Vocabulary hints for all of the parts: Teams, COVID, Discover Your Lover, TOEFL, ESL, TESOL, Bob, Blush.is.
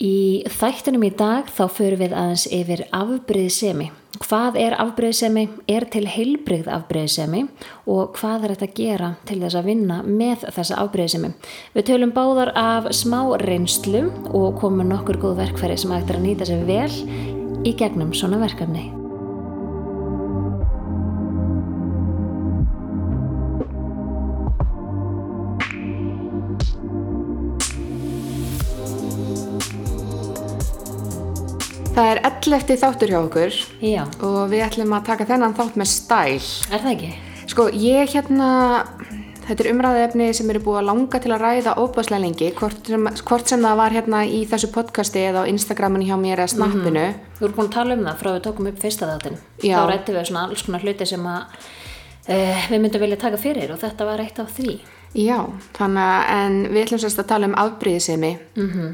Í þættinum í dag þá förum við aðeins yfir afbrigðisemi. Hvað er afbrigðisemi? Er til heilbrigð afbrigðisemi og hvað er þetta að gera til þess að vinna með þessa afbrigðisemi? Við tölum báðar af smá reynslu og komum nokkur góð verkfæri sem hægt er að nýta sér vel í gegnum svona verkefni. Það er 11. Þáttur hjá okkur. Já. Og við ætlum að taka þennan þátt með stæl. Er það ekki? Sko, ég þetta er umræðuefni sem búið að langa til að ræða óbáslega lengi, hvort sem það var í þessu podcasti eða á Instagraminu hjá mér eða snappinu. Við vorum búin að tala það frá við tókum upp fyrsta þáttinn. Já. Þá ræddum við svona alls konar hluti sem að við myndum vilja taka fyrir og þetta var eitt af því. Já, þannig en við ætlum sérst að tala afbrigðisemi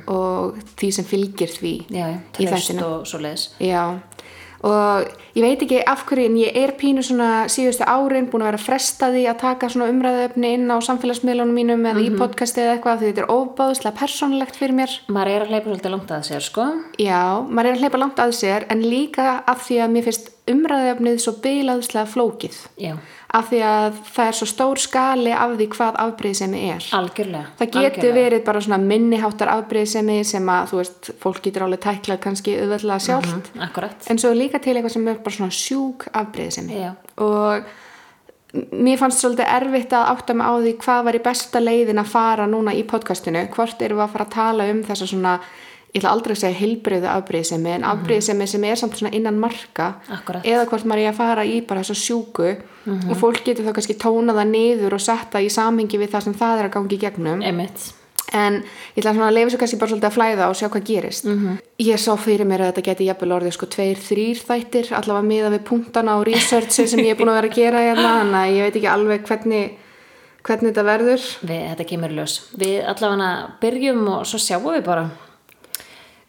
og því sem fylgir því í þessinu. Og svoleiðis. Já, og ég veit ekki af hverju en ég pínu svona síðustu árin búin að vera fresta því að taka svona umræðuefni inn á samfélagsmiðlunum mínum eða í podcasti eða eitthvað því þetta óbáðslega persónulegt fyrir mér. Maður að hleypa svolítið langt að sér, sko. Já, maður að hleypa langt að sér en líka af því að mér finnst umræðuefnið svo bilaðslega flókið. Já. Af því að það svo stór skali af því hvað afbrigðisemi Algjörlega. Það getur verið bara svona minniháttar afbrigðisemi sem að, þú veist, fólk getur alveg tæklað kannski auðveldlega sjálft. Akkúrat. En svo líka til eitthvað sem bara svona sjúk afbrigðisemi. Já. Og mér fannst svolítið erfitt að átta mig á því hvað var í besta leiðin að fara núna í podcastinu. Hvort erum við að fara að tala þessa svona ég ætla aldrei að segja heilbrigðu afbrigðisemi en afbrigðisemi sem samt svona innan marka Akkurat. Eða hvort maður að fara í bara þessa sjúku og fólk getur þá kannski tónað það niður og sett það í samhengi við það sem það að gangi í gegnum Einmitt. En ég ætla svona að leyfa svo kannski bara svolítið að flæða og sjá hvað gerist Ég sá fyrir mér að þetta gæti jafnvel orðið sko 2-3 þættir allavega miðað við punktana og researchi sem ég búin að vera að gera þannig að ég veit ekki alveg hvernig þetta verður Þetta kemur ljós Við allavega byrjum og svo sjáum við bara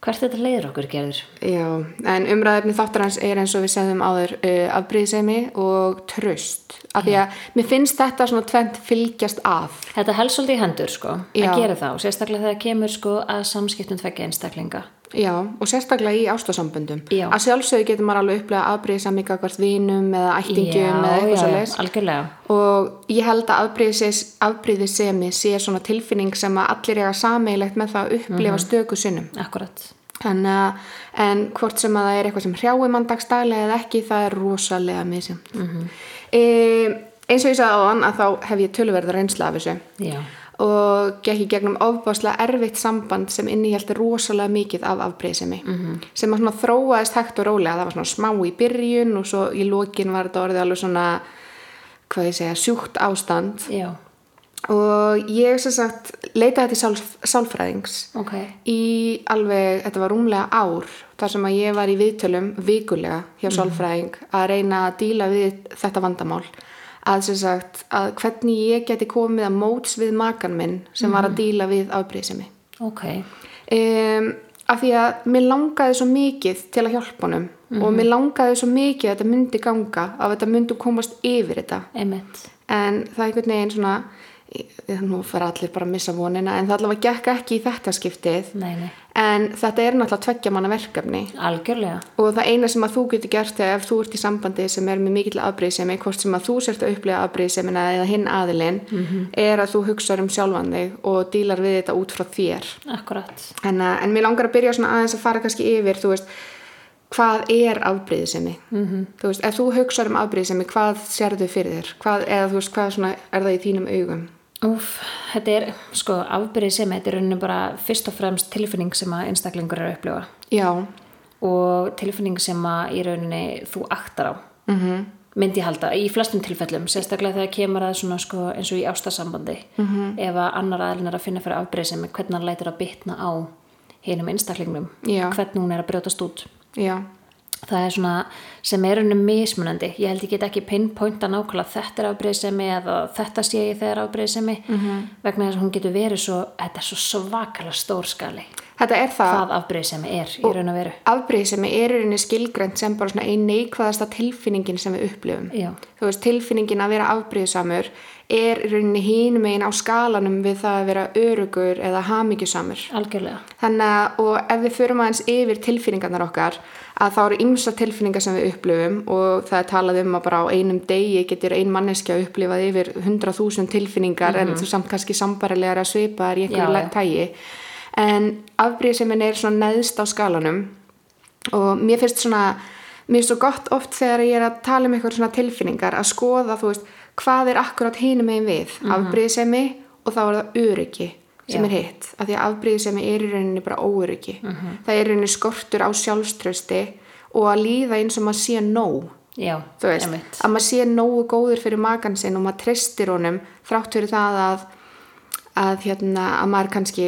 Hvert þetta leiðir okkur gerður? Já, en umræðuefni þáttarins eins og við segðum áður afbrigðisemi og traust. Af því að mér finnst þetta svona tvennt fylgjast af. Þetta helst svolítið í hendur, sko, Já. Að gera þá. Sérstaklega þegar kemur sko, að samskiptum tveggja einstaklinga. Já, og sérstaklega í ástarsamböndum. Já. Að sjálfsögðu getur maður alveg upplega afbrigðisemi gagnvart vinum eða ættingjum eða eitthvað svoleiðis. Já, algjörlega. Og ég held að afbrigðisemi sé svona tilfinning sem að allir eiga sameiginlegt með það að upplifa stöku sinnum. Akkúrat. En hvort sem að það eitthvað sem hrjáir mann dagsdaglega eða ekki, það rosalega misjafnt. Eins og ég sagði áðan að þá hef ég töluverða reynslu af þessu. Já. Og gekk í gegnum ofbáslega erfitt samband sem innihélt rosalega mikið af afbrigðisemi sem að svona þróaðist hægt og rólega það var svona smá í byrjun og svo í lokin var þetta orðið alveg svona sjúkt ástand Já. Og ég sem sagt leitaði til sálfræðings í alveg, þetta var rúmlega ár þar sem að ég var í viðtölum vikulega hjá sálfræðing að reyna að díla við þetta vandamál að hvernig ég geti komið að móts við makan minn sem var að díla við afbrigðisemi. Af því að mér langaði svo mikið til að hjálpa honum og mér langaði svo mikið að þetta myndi ganga að þetta myndi komast yfir þetta. Einmitt. En það einhvern veginn svona, nú fara allir bara að missa vonina, en það allavega gekk ekki í þetta skiptið. Nei. En þetta náttúrulega 2 manna verkefni. Algjörlega. Og það eina sem að þú getur gert er ef þú ert í sambandi sem með mikill afbrigðisemi, hvort sem að þú sért að upplifa afbrigðisemina eða hinn aðilinn, að þú hugsar sjálfan þig og dílar við þetta út frá þér. Akkúrat. En mér langar að byrja svona aðeins að fara kannski yfir, þú veist, hvað afbrigðisemi? Þú veist, ef þú hugsar afbrigðisemi, hvað sérðu fyrir þér? Þú veist, hvað svona það í þínum augum? Þetta sko afbrigðisemi, þetta rauninni bara fyrst og fremst tilfinning sem að einstaklingur að upplifa. Já. Og tilfinning sem að í rauninni þú aktar á. Myndi ég halda í flestum tilfellum, sérstaklega þegar kemur að svona sko eins og í ástarsambandi. Ef að annar aðilinn að finna fyrir afbrigðisemi, hvernig hann lætur að bitna á hinum einstaklingnum, hvernig hún að brjótast út. Já. Það svona sem rauninni mismunandi. Ég held ég get ekki pinpointa nákvæmlega þetta afbrigðisemi eða þetta sé ég þegar afbrigðisemi vegna þess að hún getur verið svo, þetta svo svakalega stór skali. þetta er það hvað afbrýðisemi er í raun og veru. Afbrýðisemi er í rauninni skilgreint sem bara svona ein neikvæðasta tilfinningin sem við upplifum. Já. Þú veist, tilfinningin að vera afbrýðisamur er í rauninni hinum megin á skalanum við það að vera örugur eða hamingjusamur. Algjörlega. Þannig að, og ef við förum aðeins yfir tilfinningarnar okkar, að þá eru ýmsar tilfinningar sem við upplifum og það talað að bara á einum degi getur ein manneskja upplifað yfir 100.000 tilfinningar en þú samt kannski sambærilegar að svipa í einhverju tagi. En afbrýðisemin er svona neðst á skalanum og mér finnst svona, mér finnst svo gott oft þegar ég að tala um eitthvað svona tilfinningar að skoða, þú veist, hvað akkurat hinum megin við, afbrýðisemi og þá það öryggi sem Já. Hitt, af því að afbrýðisemi í rauninni bara óöryggi. Það í rauninni skortur á sjálfstrausti og að líða eins og maður sé nóg. Já, þú veist, emitt. Að maður sé nógu góður fyrir makan sinn og maður treystir honum þrátt fyrir það að maður kannski,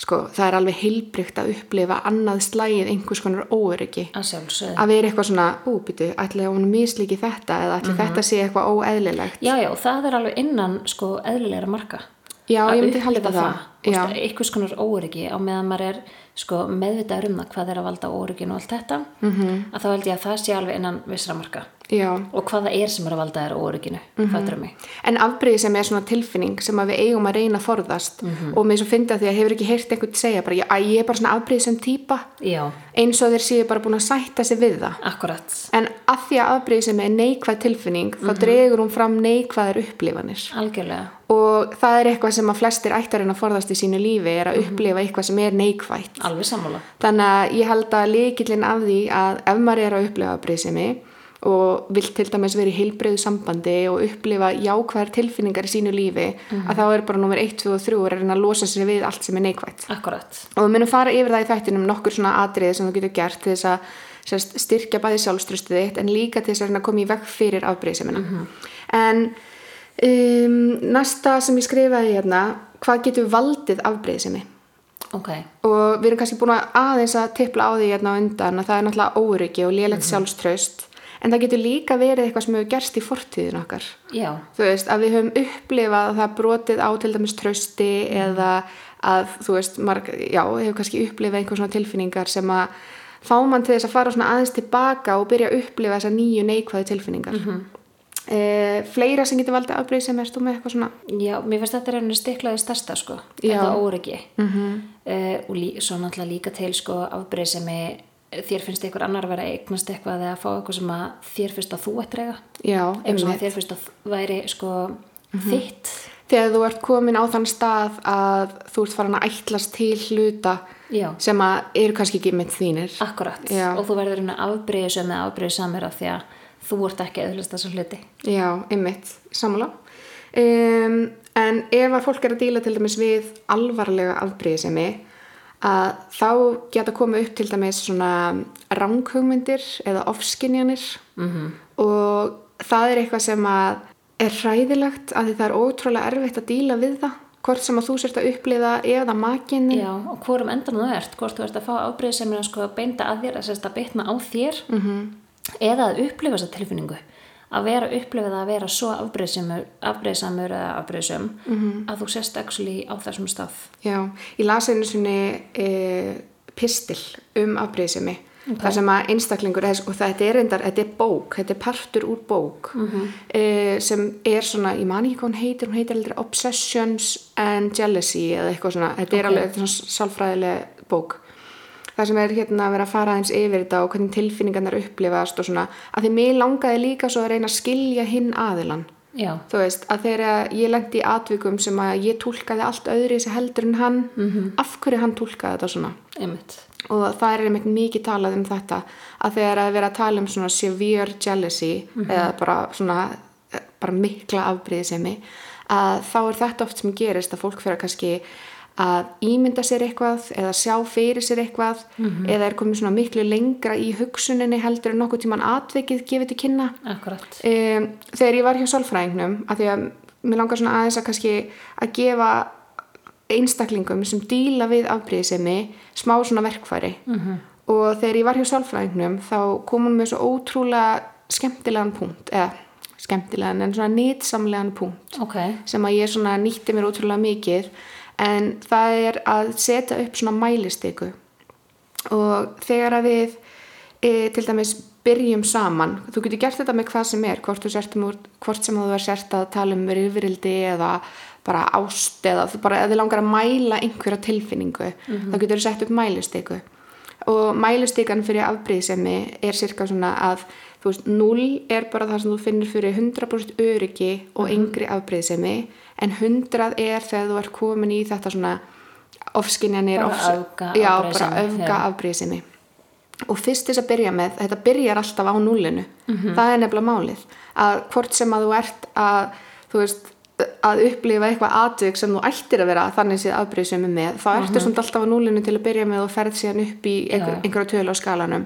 sko, það alveg heilbrigt að upplifa annað slagið einhvers konar óöryggi. Að sjálfsögðu. Að vera eitthvað svona, býtu, ætli hún mislíki þetta eða ætli þetta sé eitthvað óeðlilegt. Já, það alveg innan, sko, eðlilegra marka. Já, ég myndi halda það. Að einhvers konar óöryggi á meðan maður sko, meðvitaður það hvað að valda óörygginu og allt þetta, að þá held ég að það sé alveg innan vissra marka. Já. Og hvað það sem að valda óörygginu, fattar mig. En afbrýði sem svona tilfinning sem að við eigum að reyna að forðast og mér svo fyndi að því að hefur ekki heyrt einhvern segja bara, að ég bara svona afbrýðisöm týpa. Já. Eins og þeir séu bara búin að sætta sig við það. Akkúrat. En að því að afbrýði sem neikvæð tilfinning, þá dregur hún fram neikvæðar upplifanir. Algjörlega. Og það eitthvað sem að flestir ættu að reyna að forðast í sínu lífi að upplifa eitthvað sem neikvætt. Alveg sammála. Þannig að ég held að lykillinn af því að ef maður að upplifa afbrýðisemi og vill til dæmis vera í heilbrigðu sambandi og upplifa jákvæðar tilfinningar í sínu lífi, að þá bara númer 1, 2 og 3 að reyna að losa sig við allt sem neikvætt. Akkúrat. Og við munum fara yfir það í þættinum nokkur svona atriði sem þú getur gert til þess að styrkja bæði sjálfstraustið þitt en líka til þess að reyna að koma í veg fyrir afbrýðisemina. En næsta sem ég skrifaði hérna, hvað getur valdið afbrýðisemi? Okay. Og við erum kannski búin að aðeins að tipla á því hérna á undan að það náttúrulega óöryggi og lélegt sjálfstraust, en það getur líka verið eitthvað sem hefur gerst í fortíðin okkar. Já. Þú veist, að við höfum upplifað að það brotið á til dæmis trausti eða að, þú veist, hefur kannski upplifað einhver svona tilfinningar sem að fá mann til þess að fara svona aðeins tilbaka og byrja að upplifa þessar nýju neikvæðu tilfinningar. Fleira sem getur valdið afbrýðisemi þú með eitthvað svona? Já, mér finnst þetta rauninni stiklaði stærsta sko, þetta óöryggi og svo náttúrulega líka til sko, afbrýðisemi þér finnst einhver annar vera eignast eitthvað eða fá eitthvað sem að þér finnst að þú ættir eiga eitthvað sem að þér finnst að væri sko, þitt þegar þú ert komin á þann stað að þú ert farin að ætlast til hluta sem að eru kannski ekki með þínir Akkúrat, og þú verður afbrýðisöm eða afbrýðisamur af því að þú ert ekki eðlast þessa hluti. Já, einmitt, sammála. En ef að fólk að díla til dæmis við alvarlega afbrýðisemi, að þá geta komið upp til dæmis svona ranghugmyndir eða ofskynjanir og það eitthvað sem að hræðilegt að því það ótrúlega erfitt að díla við það. Hvort sem að þú sért að upplifa eða makinn. Já, og hvorum endan þú ert, hvort þú ert að fá afbrýðisemina sko að beinta að þér, að bitna á þér. Eða að upplifa þessa tilfinningu að vera upplifað að vera svo afbrýðisamur eða afbrýðisöm að þú sést actually á þessum stað. Já, ég las einu sinni pistil afbrýðisemi þar sem að einstaklingur og þetta reyndar, þetta bók, þetta partur úr bók sem svona, ég man ekki hvað hún heitir aldrei Obsessions and Jealousy eða eitthvað svona, þetta alveg svona sálfræðileg bók. Það sem hérna að vera að fara aðeins yfir þetta og hvernig tilfinningarnar upplifast og svona, að því mig langaði líka svo að reyna að skilja hinn aðilan. Já. Þú veist, að þegar ég lenti í atvikum sem að ég túlkaði allt öðruvísi heldur en hann, af hverju hann túlkaði þetta svona. Einmitt. Og það einmitt mikið talað um þetta, að þegar að vera að tala svona severe jealousy, eða bara svona, bara mikla afbrýðisemi, að þá þetta oft sem gerist að fólk fyrir kannski að ímynda sér eitthvað eða sjá fyrir sér eitthvað eða komið svona miklu lengra í hugsuninni heldur en nokkuð tímann atvikið gefið til kynna. Akkúrat. Þegar ég var hjá sálfræðingnum, af því að mér langar svona aðeins að kannski að gefa einstaklingum sem díla við afbrýðisemi smá svona verkfæri. Og þegar ég var hjá sálfræðingnum þá kom hún með svo ótrúlega skemmtilegan punkt en svona nytsamlegan punkt sem að ég svona nýtti mér ótrúlega mikið en það er að setja upp svona mælistiku og þegar að við til dæmis byrjum saman, þú getur gert þetta með hvað sem hvort sem þú sért að tala um rifrildi eða bara ást eða þú bara ef þið langar að mæla einhverja tilfinningu þá getur þú sett upp mælistiku og mælistikan fyrir afbrýðisemi cirka svona að 0 bara það sem þú finnir fyrir 100% öryggi og engri afbrýðisemi en 100 þegar þú komin í þetta svona ofskynjanir bara öfga afbrýðisemi og fyrst að byrja með, þetta byrjar alltaf á 0 það nefnilega málið að hvort sem að þú að að upplifa eitthvað atvik sem þú ættir að vera þannig séð afbrýðisemi með þá ertu samt alltaf á 0 til að byrja með og ferð síðan upp í einhverja tölu á skalanum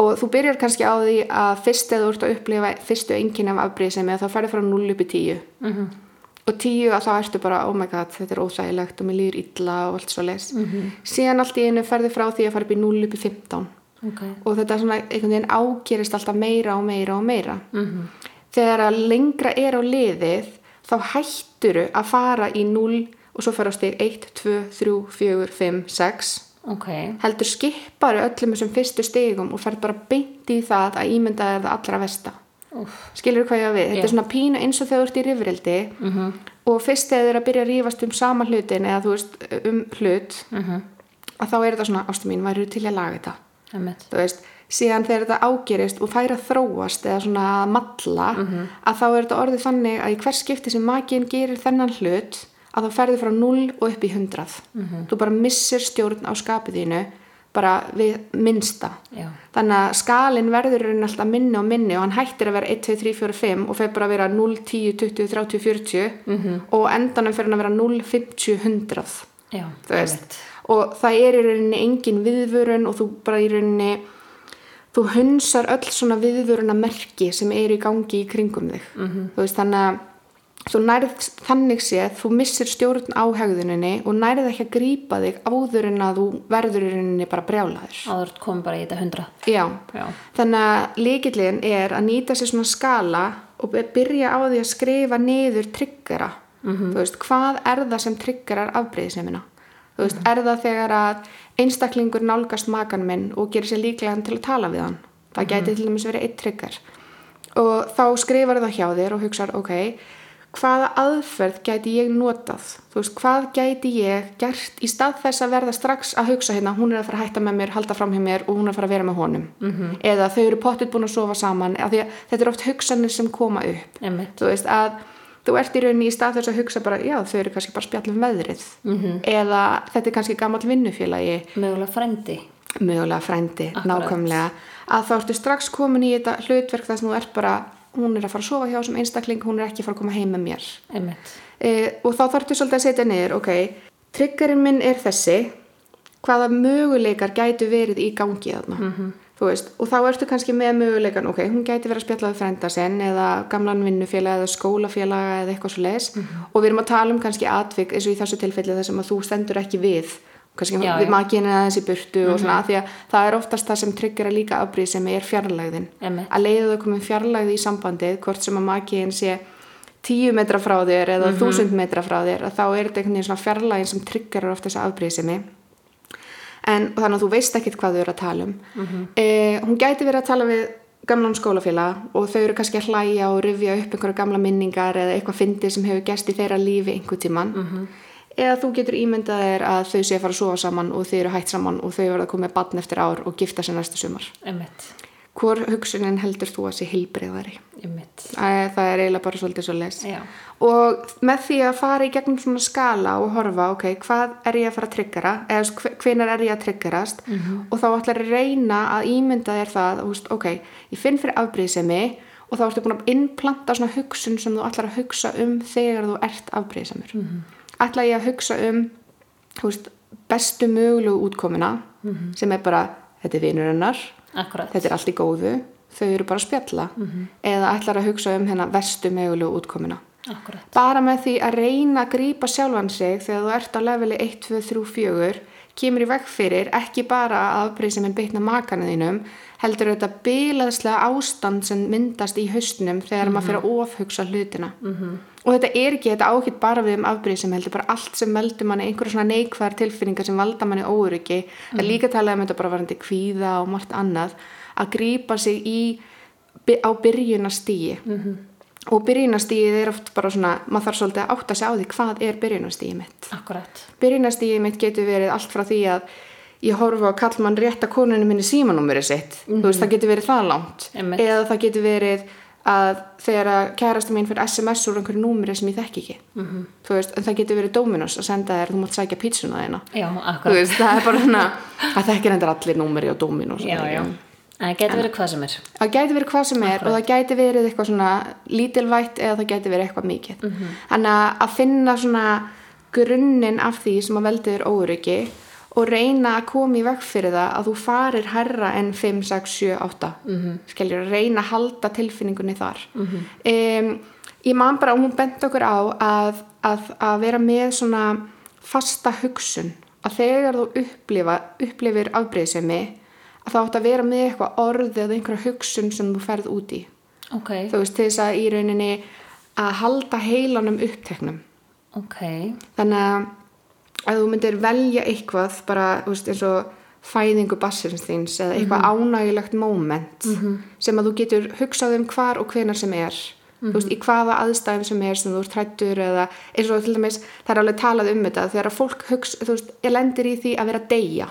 og þú byrjar kannski á því að fyrst eða þú ert að upplifa fyrstu einkenni af afbrýðisemi þá ferðu frá 0 upp í 10 og 10 þá ertu bara oh my god þetta óþægilegt og mér líður illa og allt svoleiðis síðan allt í einu ferðu frá því að fara upp í 0 upp í 15 og þetta svona einhvern veginn ágerist alltaf meira og meira og meira þegar að lengra á liðið þá hættur að fara í 0 og svo fer á stig 1, 2, 3, 4, 5, 6 heldur skiparu öllum þessum fyrstu stigum og ferð bara beint í það að ímynda þér það allra versta skilur hvað ég á við? Þetta svona pínu eins og þegar þú ert í rifrildi og fyrst þegar þú að byrja að rífast sama hlutin eða þú veist hlut að þá þetta svona, ástu mín, væru til að laga þetta þú veist, síðan þegar þetta ágerist og færa þróast eða svona malla að þá þetta orðið þannig að í hver skipti sem maginn gerir þennan hlut að þá ferði frá 0 og upp í 100 þú bara missir stjórn á skapið þínu bara við minnsta þannig að skalinn verður alltaf minni og hann hættir að vera 1, 2, 3, 4, 5 og fer bara að vera 0, 10, 20, 30, 40 og endanum fer hann að vera 0, 50, 100 þú veist og það í rauninni engin viðvörun og þú bara í rauninni þú hunsar öll svona viðvöruna merki sem í gangi í kringum þig þú veist þannig að þú nærð þannig séð, þú missir stjórn á hegðuninni og nærð ekki að grípa þig áður en að þú verður í rauninni bara brjálaður. Áður kom bara í þetta 100. Já. Þannig að lykillinn að nýta sér svona skala og byrja á því að skrifa niður triggera. Þú veist, hvað það sem triggerar afbrýðisemina? Þú veist, það þegar að einstaklingur nálgast makan minn og gerir sér líklegan til að tala við hann? Það gæti til dæmis verið einn trigger. Og þá skrifar það hjá þér og hugsar, ókei, hvaða aðferð gæti ég notað? Þú veist, hvað gæti ég gert í stað þess að verða strax að hugsa hérna, hún að fara að hætta með mér, halda fram hjá mér og hún að fara að vera með honum. Eða þau eru pottþétt búin að sofa saman, af því að þetta oft hugsanir sem koma upp. Þú veist, að þú ert í rauninni í stað þess að hugsa bara, já, þau eru kannski bara spjalla um veðrið. Eða þetta kannski gamall vinnufélagi. Mögulega frændi, nákvæmlega. Að þá ertu strax komin í þetta hlutverk þar sem þú ert bara hún að fara að sofa hjá sem einstakling, hún ekki að fara að koma heim með mér. Og þá þarftu svolítið að setja niður, triggerinn minn þessi, hvaða möguleikar gætu verið í gangi þarna. Þú veist, og þá ertu kannski með möguleikan, hún gæti verið að spjalla við frænda sinn eða gamlan vinnufélaga eða skólafélaga eða eitthvað svoleiðis. Og við erum að tala kannski atvik eins og í þessu tilfelli þar sem að þú stendur ekki við. Kannski við maginn aðeins í burtu og svona, því að það oftast það sem tryggira líka afbrýðisemi sem fjarlægðin. Að leiða þau komið fjarlægð í sambandið, hvort sem að maginn sé 10 metra frá þér eða 1000 metra frá þér, að þá þetta einhvern veginn svona fjarlægðin sem tryggirar oft þessa afbrýðisemi. En þannig að þú veist ekkert hvað þau eru að tala um. Hún gæti verið að tala við gamlan skólafélaga og þau eru kannski að hlæja og rifja upp einhverja gamla minningar eða eitthvað fyndið sem hefur gerst í þeirra lífi einhvern tímann. Eða þú getur ímyndað að þau sé að fara að sofa saman og þau eru hætt saman og þau verða að koma með barn eftir ár og gifta sig næsta sumar. Hvor hugsunin heldur þú að sé heilbrigðari? Það eiginlega bara svolítið svoleiðis. Og með því að fara í gegnum svona skala og horfa, hvað ég að fara að triggera? Eða hvenær ég að triggerast? Og þá ætlar að reyna að ímynda það, ég finn fyrir afbrýðisemi og þá ertu búin að innplanta svona hugsun sem þú ætlar að hugsa þegar þú ert afbrýðisamur. Ætla ég að hugsa bestu mögulegu útkomuna sem bara, þetta vinur hennar, þetta allt í góðu, þau eru bara að spjalla eða ætlar að hugsa verstu mögulegu útkomuna. Bara með því að reyna að grípa sjálfan sig þegar þú ert á leveli 1, 2, 3, 4 kemur í veg fyrir ekki bara að afbrýðisemin bitna makanum þínum, heldur þetta bilaðslega ástand sem myndast í hausnum þegar maður fer að ofhugsa hlutina. Og þetta á ekki bara við afbrýðisemi, heldur bara allt sem veldur manni einhverja svona neikvæðar tilfinningar sem valda manni óöryggi, líka talað þetta bara varandi kvíða og margt annað, að grípa sig á byrjunarstigi. Og byrjunarstigi oft bara svona, maður þarf svolítið að átta sig á því hvað byrjunarstigi mitt. Akkurat. Byrjunarstigi mitt getur verið allt frá því að ég horfi á karlmann rétta konunni minni símanúmerið sitt. Þú veist, það getur verið það langt. Eða það getur verið að þegar kærasta mín fyrir SMS úr einhverju númeri sem ég þekki ekki. Þú veist, en það getur verið Dominos að senda þér, þú mátt sækja pítsuna þína. Já, akkurat. Þú veist, það bara svona, það þekkir endur allir númeri á Dominos. Já, já. Það gæti verið hvað sem Það gæti verið hvað sem og það gæti verið eitthvað svona lítilvægt eða það gæti verið eitthvað mikið. Þannig að finna svona grunninn af því sem að veldur óöryggi og reyna að koma í veg fyrir það að þú farir hærra en 5, 6, 7, 8. Skeljur, reyna að halda tilfinningunni þar. Ég man bara, hún benti okkur á að vera með svona fasta hugsun. Að þegar þú upplifir afbrýðisemi að það átt að vera með eitthvað orð eða einhverja hugsun sem þú ferð út í. Þú veist, til þess að í rauninni að halda heilanum uppteknum. Þannig að þú myndir velja eitthvað bara, þú veist, eins og fæðingu bassins þíns eða eitthvað ánægjulegt moment sem að þú getur hugsað hvar og hvenar sem Þú veist, í hvaða aðstæðum sem sem þú ert hræddur eða eins og til dæmis, það alveg talað þetta þegar að fólk þú veist, lendir í því að vera að deyja.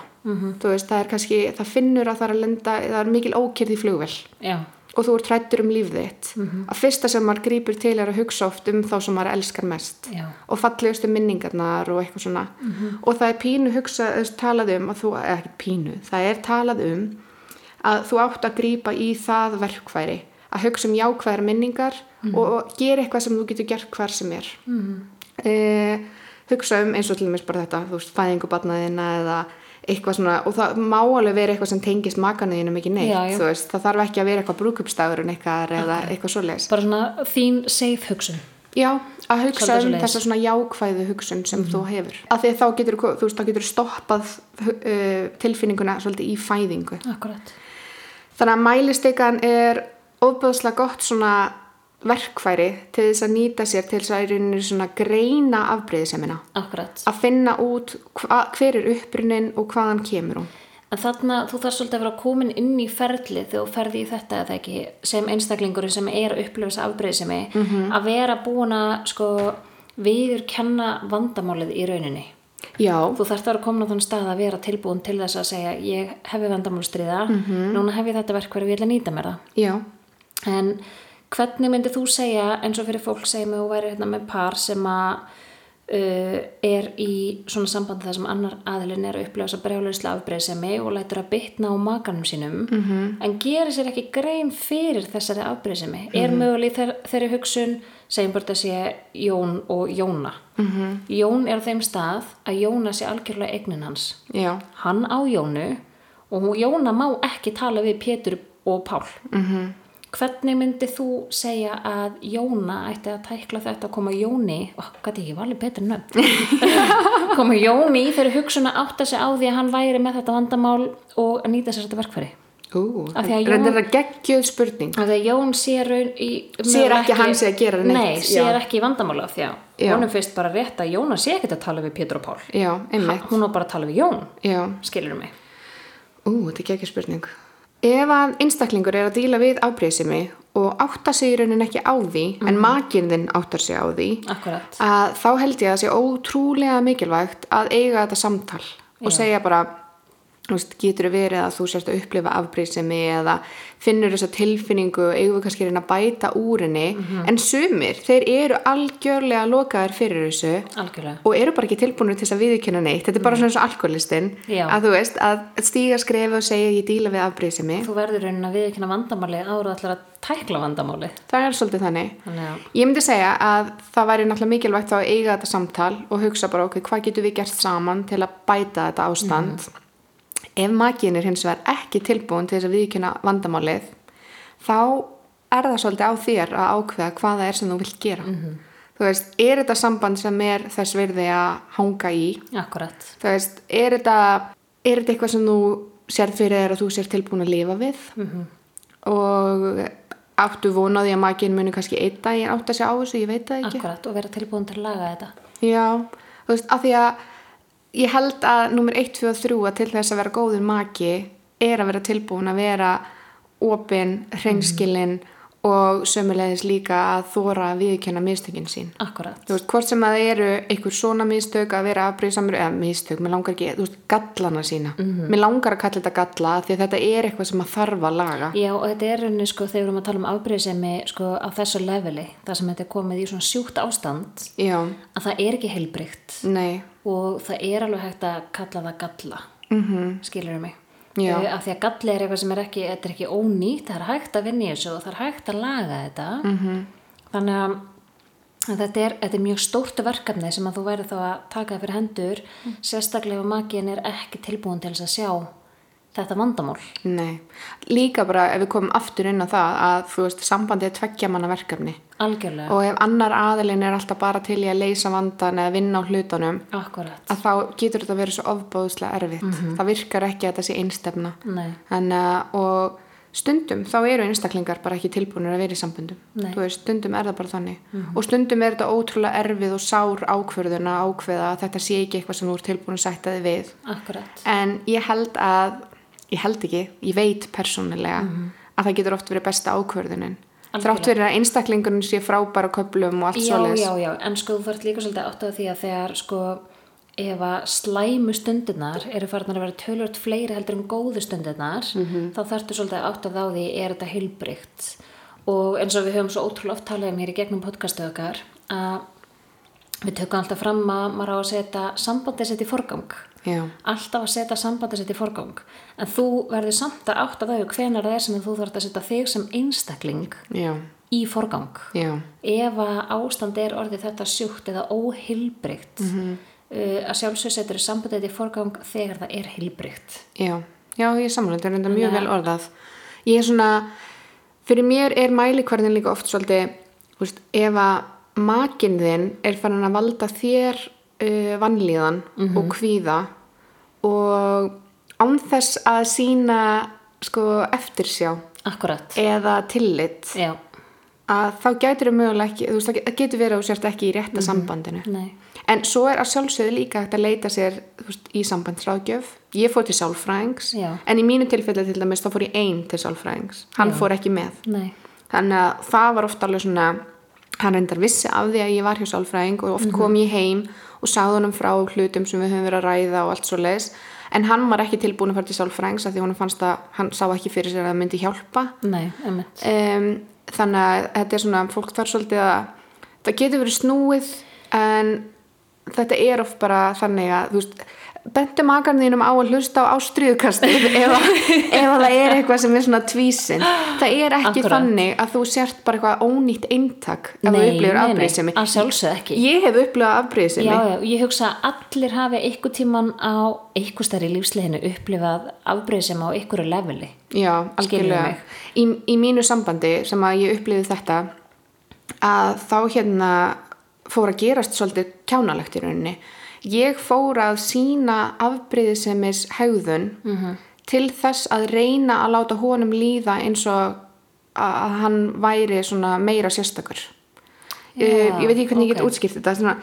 Þú veist, það kannski, það finnur að það að lenda, það mikil ókyrrð í flugvél. Já. Og þú ert hræddur líf þitt. Að fyrsta sem maður grípur til að hugsa oft þá sem maður elskar mest. Já. Og fallegustu minningarnar og eitthvað svona. Og það pínu hugsa, þú veist, talað að þú, eða ekki pínu, það talað að þú átt að grípa í það verkfæri að hugsa jákvæðar minningar og gera eitthvað sem þú getur gert hvar sem er. Hugsa eins og til dæmis bara þetta, þú veist, fæðingu barna þína eða eitthvað svona, og það má alveg vera eitthvað sem tengist makanum þínum ekki neitt, þú veist, það þarf ekki að vera eitthvað brúðkaupsdagurinn ykkar eða eitthvað svoleiðis. Bara svona þín safe hugsun. Já, að hugsa þessa svona jákvæðu hugsun sem þú hefur. Af því þá getur þú veist, þá getur stoppað tilfinninguna svolítið í fæðingu. Akkurat. Þannig að mælistikan óbúðslega gott svona verkfæri til þess að nýta sér til þess að rauninni svona greina afbrýðisemina. Akkurat. Að finna út hver upprunnin og hvaðan kemur hún. En þarna, þú þarf svolítið að vera komin inn í ferlið þegar þú ferði í þetta eða ekki, sem einstaklingurinn sem að upplifa þessa afbrýðisemi, að vera búin að sko viðurkenna vandamálið í rauninni. Já. Þú þarft að vera komin á þann stað að vera tilbúin til þess að segja, ég hefi vandamálsstríða, núna hef ég þetta verkfæri og ég ætla að nýta mér það. Já. En hvernig myndir þú segja, eins og fyrir fólk segja mig og væri hérna með par sem að í svona sambandi þar sem annar aðilinn að upplifa þessa brjálæðislega afbrýðisemi og lætur að bitna á makanum sínum, en gerir sér ekki grein fyrir þessari afbrýðisemi. Möguleg þeirri hugsun, segjum bara að sé Jón og Jóna. Jón á þeim stað að Jóna sé algjörlega eignin hans. Já. Hann á Jónu og Jóna má ekki tala við Pétur og Pál. Hvernig myndir þú segja að Jóna ætti að tækla þetta að koma Jóni, hvað ég valið betur nöfn, koma Jóni þegar hugsun að átta sig á því að hann væri með þetta vandamál og að nýta sér þetta verkfæri? Reyndar það geggjöð spurning. Af því að Jón sér ekki hann sé að gera neitt. Nei, sér ekki vandamála af því að honum finnst bara rétt að Jóna sé ekkert að tala við Pétur og Pál. Já, einmitt. Hún á bara að tala við Jón, skilurðu mig. Þetta er geggjöð spurning. Ef að einstaklingur að díla við afbrýðisemi og átta sig í rauninni ekki á því, en makinn þinn áttar sig á því, að þá held ég að sé ótrúlega mikilvægt að eiga þetta samtal og segja bara, þú veist, getur verið að þú sérst að upplifa afbrýðisemi eða finnur þessa tilfinningu og eigum við kannski að reyna að bæta úr henni, en sumir, þeir eru algjörlega lokaðir fyrir þessu og eru bara ekki tilbúnir til þess að viðurkenna neitt. Þetta er bara svona eins og alkoholistinn, að þú veist, að stíga skrefið og segja ég díla við afbrýðisemi. Þú verður raunin að viðurkenna vandamáli áður allar að tækla vandamáli. Það svolítið þannig. Ég myndi segja að það væri náttúrulega mikilvægt að eiga þetta samtal og hugsa bara hvað getum við gert saman til að bæta þetta ástand. Ef makinn hins vegar ekki tilbúin til þess að viðurkenna vandamálið, þá það svolítið á þér að ákveða hvað það sem þú vilt gera. þú veist, þetta samband sem þess virði að hanga í? Akkurat. Þú veist, þetta eitthvað sem þú sérð fyrir þér að þú sér tilbúin að lifa við? Mm-hmm. Og áttu von á því að makinn muni kannski einn daginn átta sig á þessu, ég veit það ekki. Akkurat, og vera tilbúin til að laga þetta. Já, þú veist, af því að ég held að númer 1, 2 og 3 að til þess að vera góður maki að vera tilbúin að vera opin, hreinskilinn, og sömuleiðis líka að þora að viðurkenna mistökin sín. Akkurat. Þú veist, hvort sem að eru einhver svona mistök að vera afbrýðsamur, eða mistök, mér langar ekki, þú veist, gallana sína. Mm-hmm. Mér langar að kalla þetta galla því að þetta eitthvað sem að þarf að laga. Já, og þetta rauninni, sko, þegar við erum að tala afbrýðsemi, sko, á þessu leveli, þar sem þetta komið í svona sjúkt ástand, Já. Að það ekki heilbrigt. Nei. Og það alveg hægt að kalla það galla. Mm-hmm. Skilurðu mig? Já. Af því að galli eitthvað sem ekki, þetta ekki ónýtt, það hægt að vinna í þessu og það hægt að laga þetta. Mm-hmm. Þannig að þetta mjög stórt verkefni sem að þú væri þá að taka fyrir hendur, sérstaklega ef makinn ekki tilbúin til þess að sjá þetta vandamál. Nei. Líka bara ef við komum aftur inn á það að þú veist, sambandið tveggja manna verkefni. Algjörlega. Og ef annar aðilinn alltaf bara til í að leysa vandan eða vinna á hlutunum, Akkurat. Að þá getur þetta verið svo ofboðslega erfitt. Mm-hmm. Það virkar ekki að þetta sé einstefna. Nei. En, og stundum þá eru einstaklingar bara ekki tilbúnir að vera í samböndum. Nei. Þú veist, stundum það bara þannig. Mm-hmm. Og stundum þetta ótrúlega erfið og sár ákvörðun að ákveða að þetta sé ekki eitthvað sem þú tilbúin að sætta þig við. Akkurat. En ég veit persónulega að það getur oft verið besta ákvörðunin. Þrátt fyrir að einstaklingunum sé frábæra köflum og allt svoleiðis. Já, en sko þú fært líka svolítið átt á því að þegar sko ef að slæmu stundirnar farnar að vera töluvert fleiri heldur góðu stundirnar, þá þarftu svolítið átt á því þetta heilbrigt. Og eins og við höfum svo ótrúlega oft talað hér í gegnum podcastið okkar að við tökum alltaf fram að maður á að setja sambandið sitt í forgang. Já. Alltaf að setja sambandið sitt í forgang en þú verður samt að átta þau hvenær það sem þú þarft að setja þig sem einstakling Já. Í forgang Já. Ef að ástand orðið þetta sjúkt eða óheilbrigt að sjálfsög setur sambandið í forgang þegar það heilbrigt Já, Já ég samlega, þetta enda mjög vel orðað ég svona fyrir mér mælikvarðin líka oft svolítið ef að makinn þinn farin að valda þér vanlíðan og kvíða og án þess að sýna sko eftirsjá Akkurat. Eða tillit Já. Að þá gætir mögulega ekki, þú veist, það getur verið að þú sért ekki í rétta sambandinu Nei. En svo að sjálfsögðu líka hægt að leita sér í sambandsráðgjöf ég fór til sálfræðings Já. En í mínu tilfelli til dæmis þá fór ég ein til sálfræðings hann Já. Fór ekki með Nei. Þannig að það var oft alveg svona hann reyndar vissi af því að ég var hjá sálfræðing og oft kom ég heim og sagði honum frá hlutum sem við höfum verið að ræða og allt svoleiðis en hann var ekki tilbúin að fara til sálfræðings af því honum fannst að hann sá ekki fyrir sér að það myndi hjálpa Nei, þannig að þetta svona fólk þarf svolítið að það getur verið snúið en þetta oft bara þannig að þú veist bentu makarn þínum á að hlusta á astriducastid ef það eitthvað sem svona tvísinn það ekki Akkurat. Þannig að þú sért bara eitthvað ónýtt eintak ef þú upplifir afbrýðsemi að sjálfsögðu ekki ég hef upplifað afbrýðsemi já, ég hugsa að allir hafi einhvern tímann á einhvers staðar í lífsleiðinu upplifað afbrýðsemi á einhverju leveli já, algjörlega í mínu sambandi sem að ég upplifði þetta að þá fór að gerast svolítið kjánalegt í rauninni Ég fór að sýna afbrýðisemis hegðun til þess að reyna að láta honum líða eins og að hann væri svona meira sérstakur. Yeah, ég veit ekki hvernig ég get útskýrt þetta.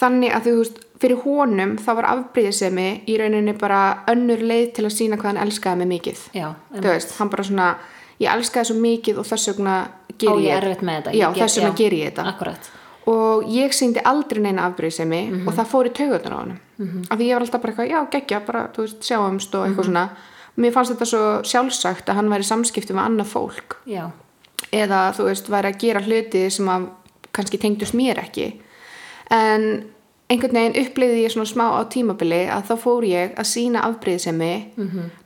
Þannig að þú veist, fyrir honum þá var afbrýðisemi í rauninni bara önnur leið til að sýna hvað hann elskaði mig mikið. Já, þú veist, hann bara svona, ég elskaði svo mikið og þess vegna geri ég erfitt með þetta. Þess vegna geri ég þetta. Akkurat. Og ég sýndi aldrei neina afbrýðisemi og það fór í taugarnar á honum. Af því ég var alltaf bara eitthvað, já, geggja, bara, þú veist, sjáumst og eitthvað svona. Mér fannst þetta svo sjálfsagt að hann væri í samskiptum við annað fólk. Já. Eða, þú veist, væri að gera hluti sem að kannski tengdust mér ekki. En einhvern veginn upplifði ég svona smá á tímabili að þá fór ég að sýna afbrýðisemi,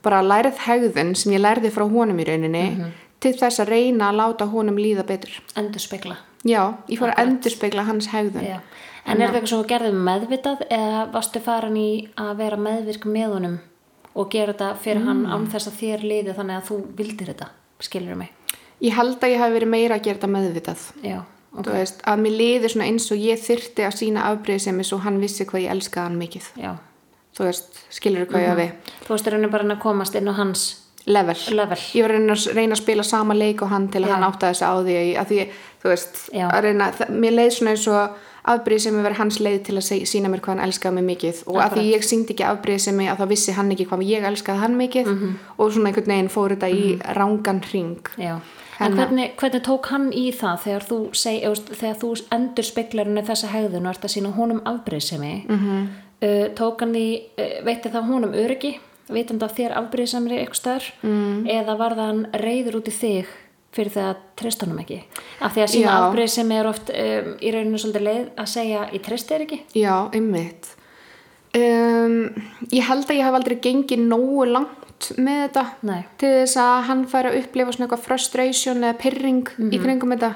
bara lærið hegðun sem ég lærði frá honum í rauninni, til þess að reyna að láta honum líða betur. Endurspegla. Já, ég fór að endurspegla hans hegðun. Já. En það eitthvað sem þú gerðir meðvitað eða varstu farin í að vera meðvirk með honum og gera þetta fyrir hann án þess að þér liði þannig að þú vildir þetta, skilurðu mig? Ég held að ég hafi verið meira að gera þetta meðvitað. Já. Okay. Þú veist, að mér liði svona eins og ég þyrfti að sýna afbrýðisemi svo hann vissi hvað ég elskaði hann mikið. Já. Þú veist, skilurðu hvað ég á við. Þú veist, raunin bara að komast inn á hans level. Ég var reyna að spila sama leik og hann til að hann áttaði sig á því að því, þú veist, að reyna, mér leið svona eins og afbrýðisemi var hans leið til að sýna mér hvað hann elskaði mig mikið og að því ég sýndi ekki afbrýðisemi að þá vissi hann ekki hvað ég elskaði hann mikið og svona einhvern veginn fór þetta í rangan hring. Já. En hvernig tók hann í það þegar þú endurspeglar henni þessa hegðun og ert að sýna honum afbrýðisemi, tók hann því, veitti það honum öryggi, vitandi af þér afbrýðisemri eitthvað staðar, eða var það hann reiður út í þig fyrir það að treysta honum ekki? Af því að sína afbrýðisemi oft í rauninu svolítið leið að segja ég treysti þér ekki? Já, einmitt. Ég held að ég hef aldrei gengið nógu langt með þetta til þess að hann færi að upplifa svona eitthvað frustration eða pirring í kringum þetta.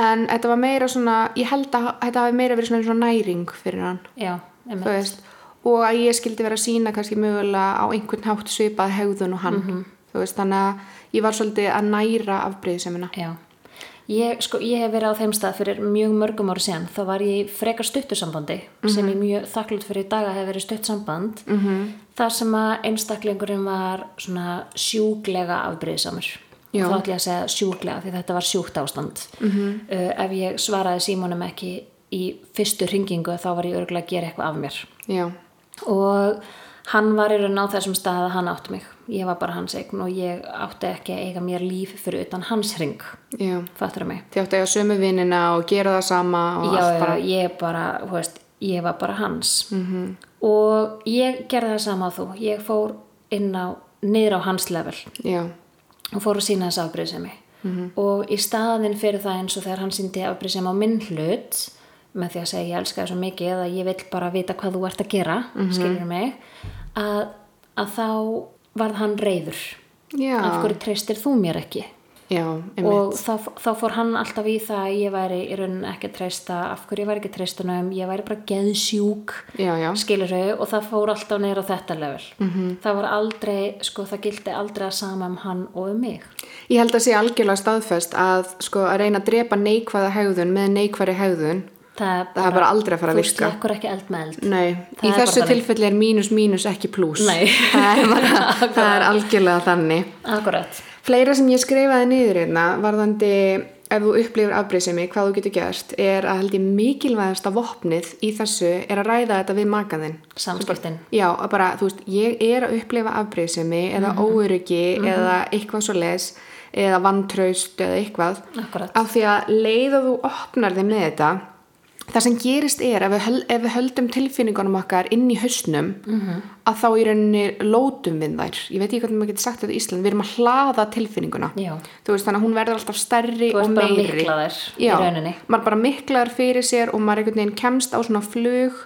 En þetta var meira svona, ég held að þetta hafi meira verið svona næring fyrir hann. Já, einmitt. Þú veist, og að ég skildi vera að sýna kannski mögulega á einhvern hátt svipað hegðun og hann. Þú veist, þannig að ég var svolítið að næra afbrýðisemina. Já. Ég hef verið á þeim stað fyrir mjög mörgum ára síðan, þá var ég frekar stuttu sambandi sem ég mjög þakklátt fyrir í dag að hef verið stutt samband þar sem að einstaklingurinn var svona sjúklega afbrýðisamur. Og þá ætla ég að segja sjúklega því þetta var sjúkt ástand. Ef ég svaraði símanum ekki í fyrstu hringingu þá var ég örugglega að gera eitthvað af mér. Já. Og hann var í raun á þessum stað að hann átti mig. Ég var bara hans eign og ég átti ekki að eiga mér líf fyrir utan hans hring. Já. Fattur mig. Þið átti að eiga sömu vinina og gera það sama og allt bara. Já, ég var bara hans. Og ég gerði það sama á þú. Ég fór niður á hans level. Já. Og fór að sýna þessa afbrýðisemi. Og í staðinn fyrir það eins og þegar hann sýndi afbrýðisemi á minn hlut, með því að segja ég elska þig svo mikið eða ég vill bara vita hvað þú ert að gera, skilur mig, að þá varð hann reiður. Já. Af hverju treystir þú mér ekki? Já, einmitt. Og þá fór hann alltaf í það að ég væri í rauninni ekki að treysta, af hverju ég væri ekki að treysta honum, ég væri bara geðsjúk, skilurðu, og það fór alltaf niður á þetta level. Það var aldrei, það gilti aldrei að sama hann og mig. Ég held að sé algjörlega staðfest að, að reyna að drepa neikvæða hegðun með neikvæðri hegðun. Það bara aldrei að fara að virka. Þú slekkur ekki eld með eld. Nei, í þessu tilfelli mínus ekki plús. Nei. Það er algjörlega þannig. Akkurat. Fleira sem ég skrifaði niður hérna varðandi ef þú upplifir afbrýðisemi, hvað þú getur gert, að held ég mikilvægasta vopnið í þessu að ræða þetta við makann þinn. Samskiptin. Já, bara, þú veist, ég að upplifa afbrýðisemi eða óöryggi eða eitthvað svoleiðis eða vantraust eða eitthvað. Akkurat. Af því að leið og þú opnar þig með þetta, það sem gerist ef við höldum tilfinningunum okkar inn í hausnum að þá í rauninni lótum við þær. Ég veit ekki hvernig maður getur sagt þetta í Ísland. Við erum að hlaða tilfinninguna. Já. Þú veist, þannig að hún verður alltaf stærri og meiri. Þú veist, bara mikla þær í rauninni. Já, maður bara mikla þær fyrir sér og maður einhvern veginn kemst á svona flug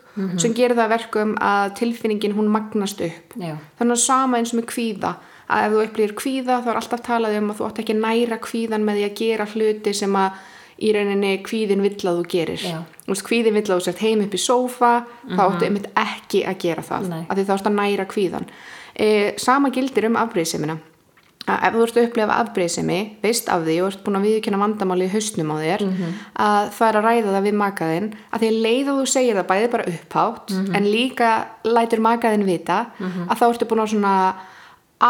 sem gerir það verkum að tilfinningin hún magnast upp. Já. Þannig að sama eins og með kvíða. Að ef þú upplifir kvíða þá alltaf talað um að þú átt ekki að næra kvíðan með því að gera hluti sem að í rauninni kvíðin vill að þú gerir. Kvíðin vill að þú sért heim upp í sófa, þá áttu einmitt ekki að gera það, af því þá ert að næra kvíðan. Sama gildir afbrýðisemina. Ef þú ert að upplifa afbrýðisemi, veist af því og ert búin að viðurkenna vandamáli í hausnum á þér, að það að ræða það við makaðinn, af því leið og þú segir það bæði bara upphátt, en líka lætur makaðinn vita, að þá ertu búin að svona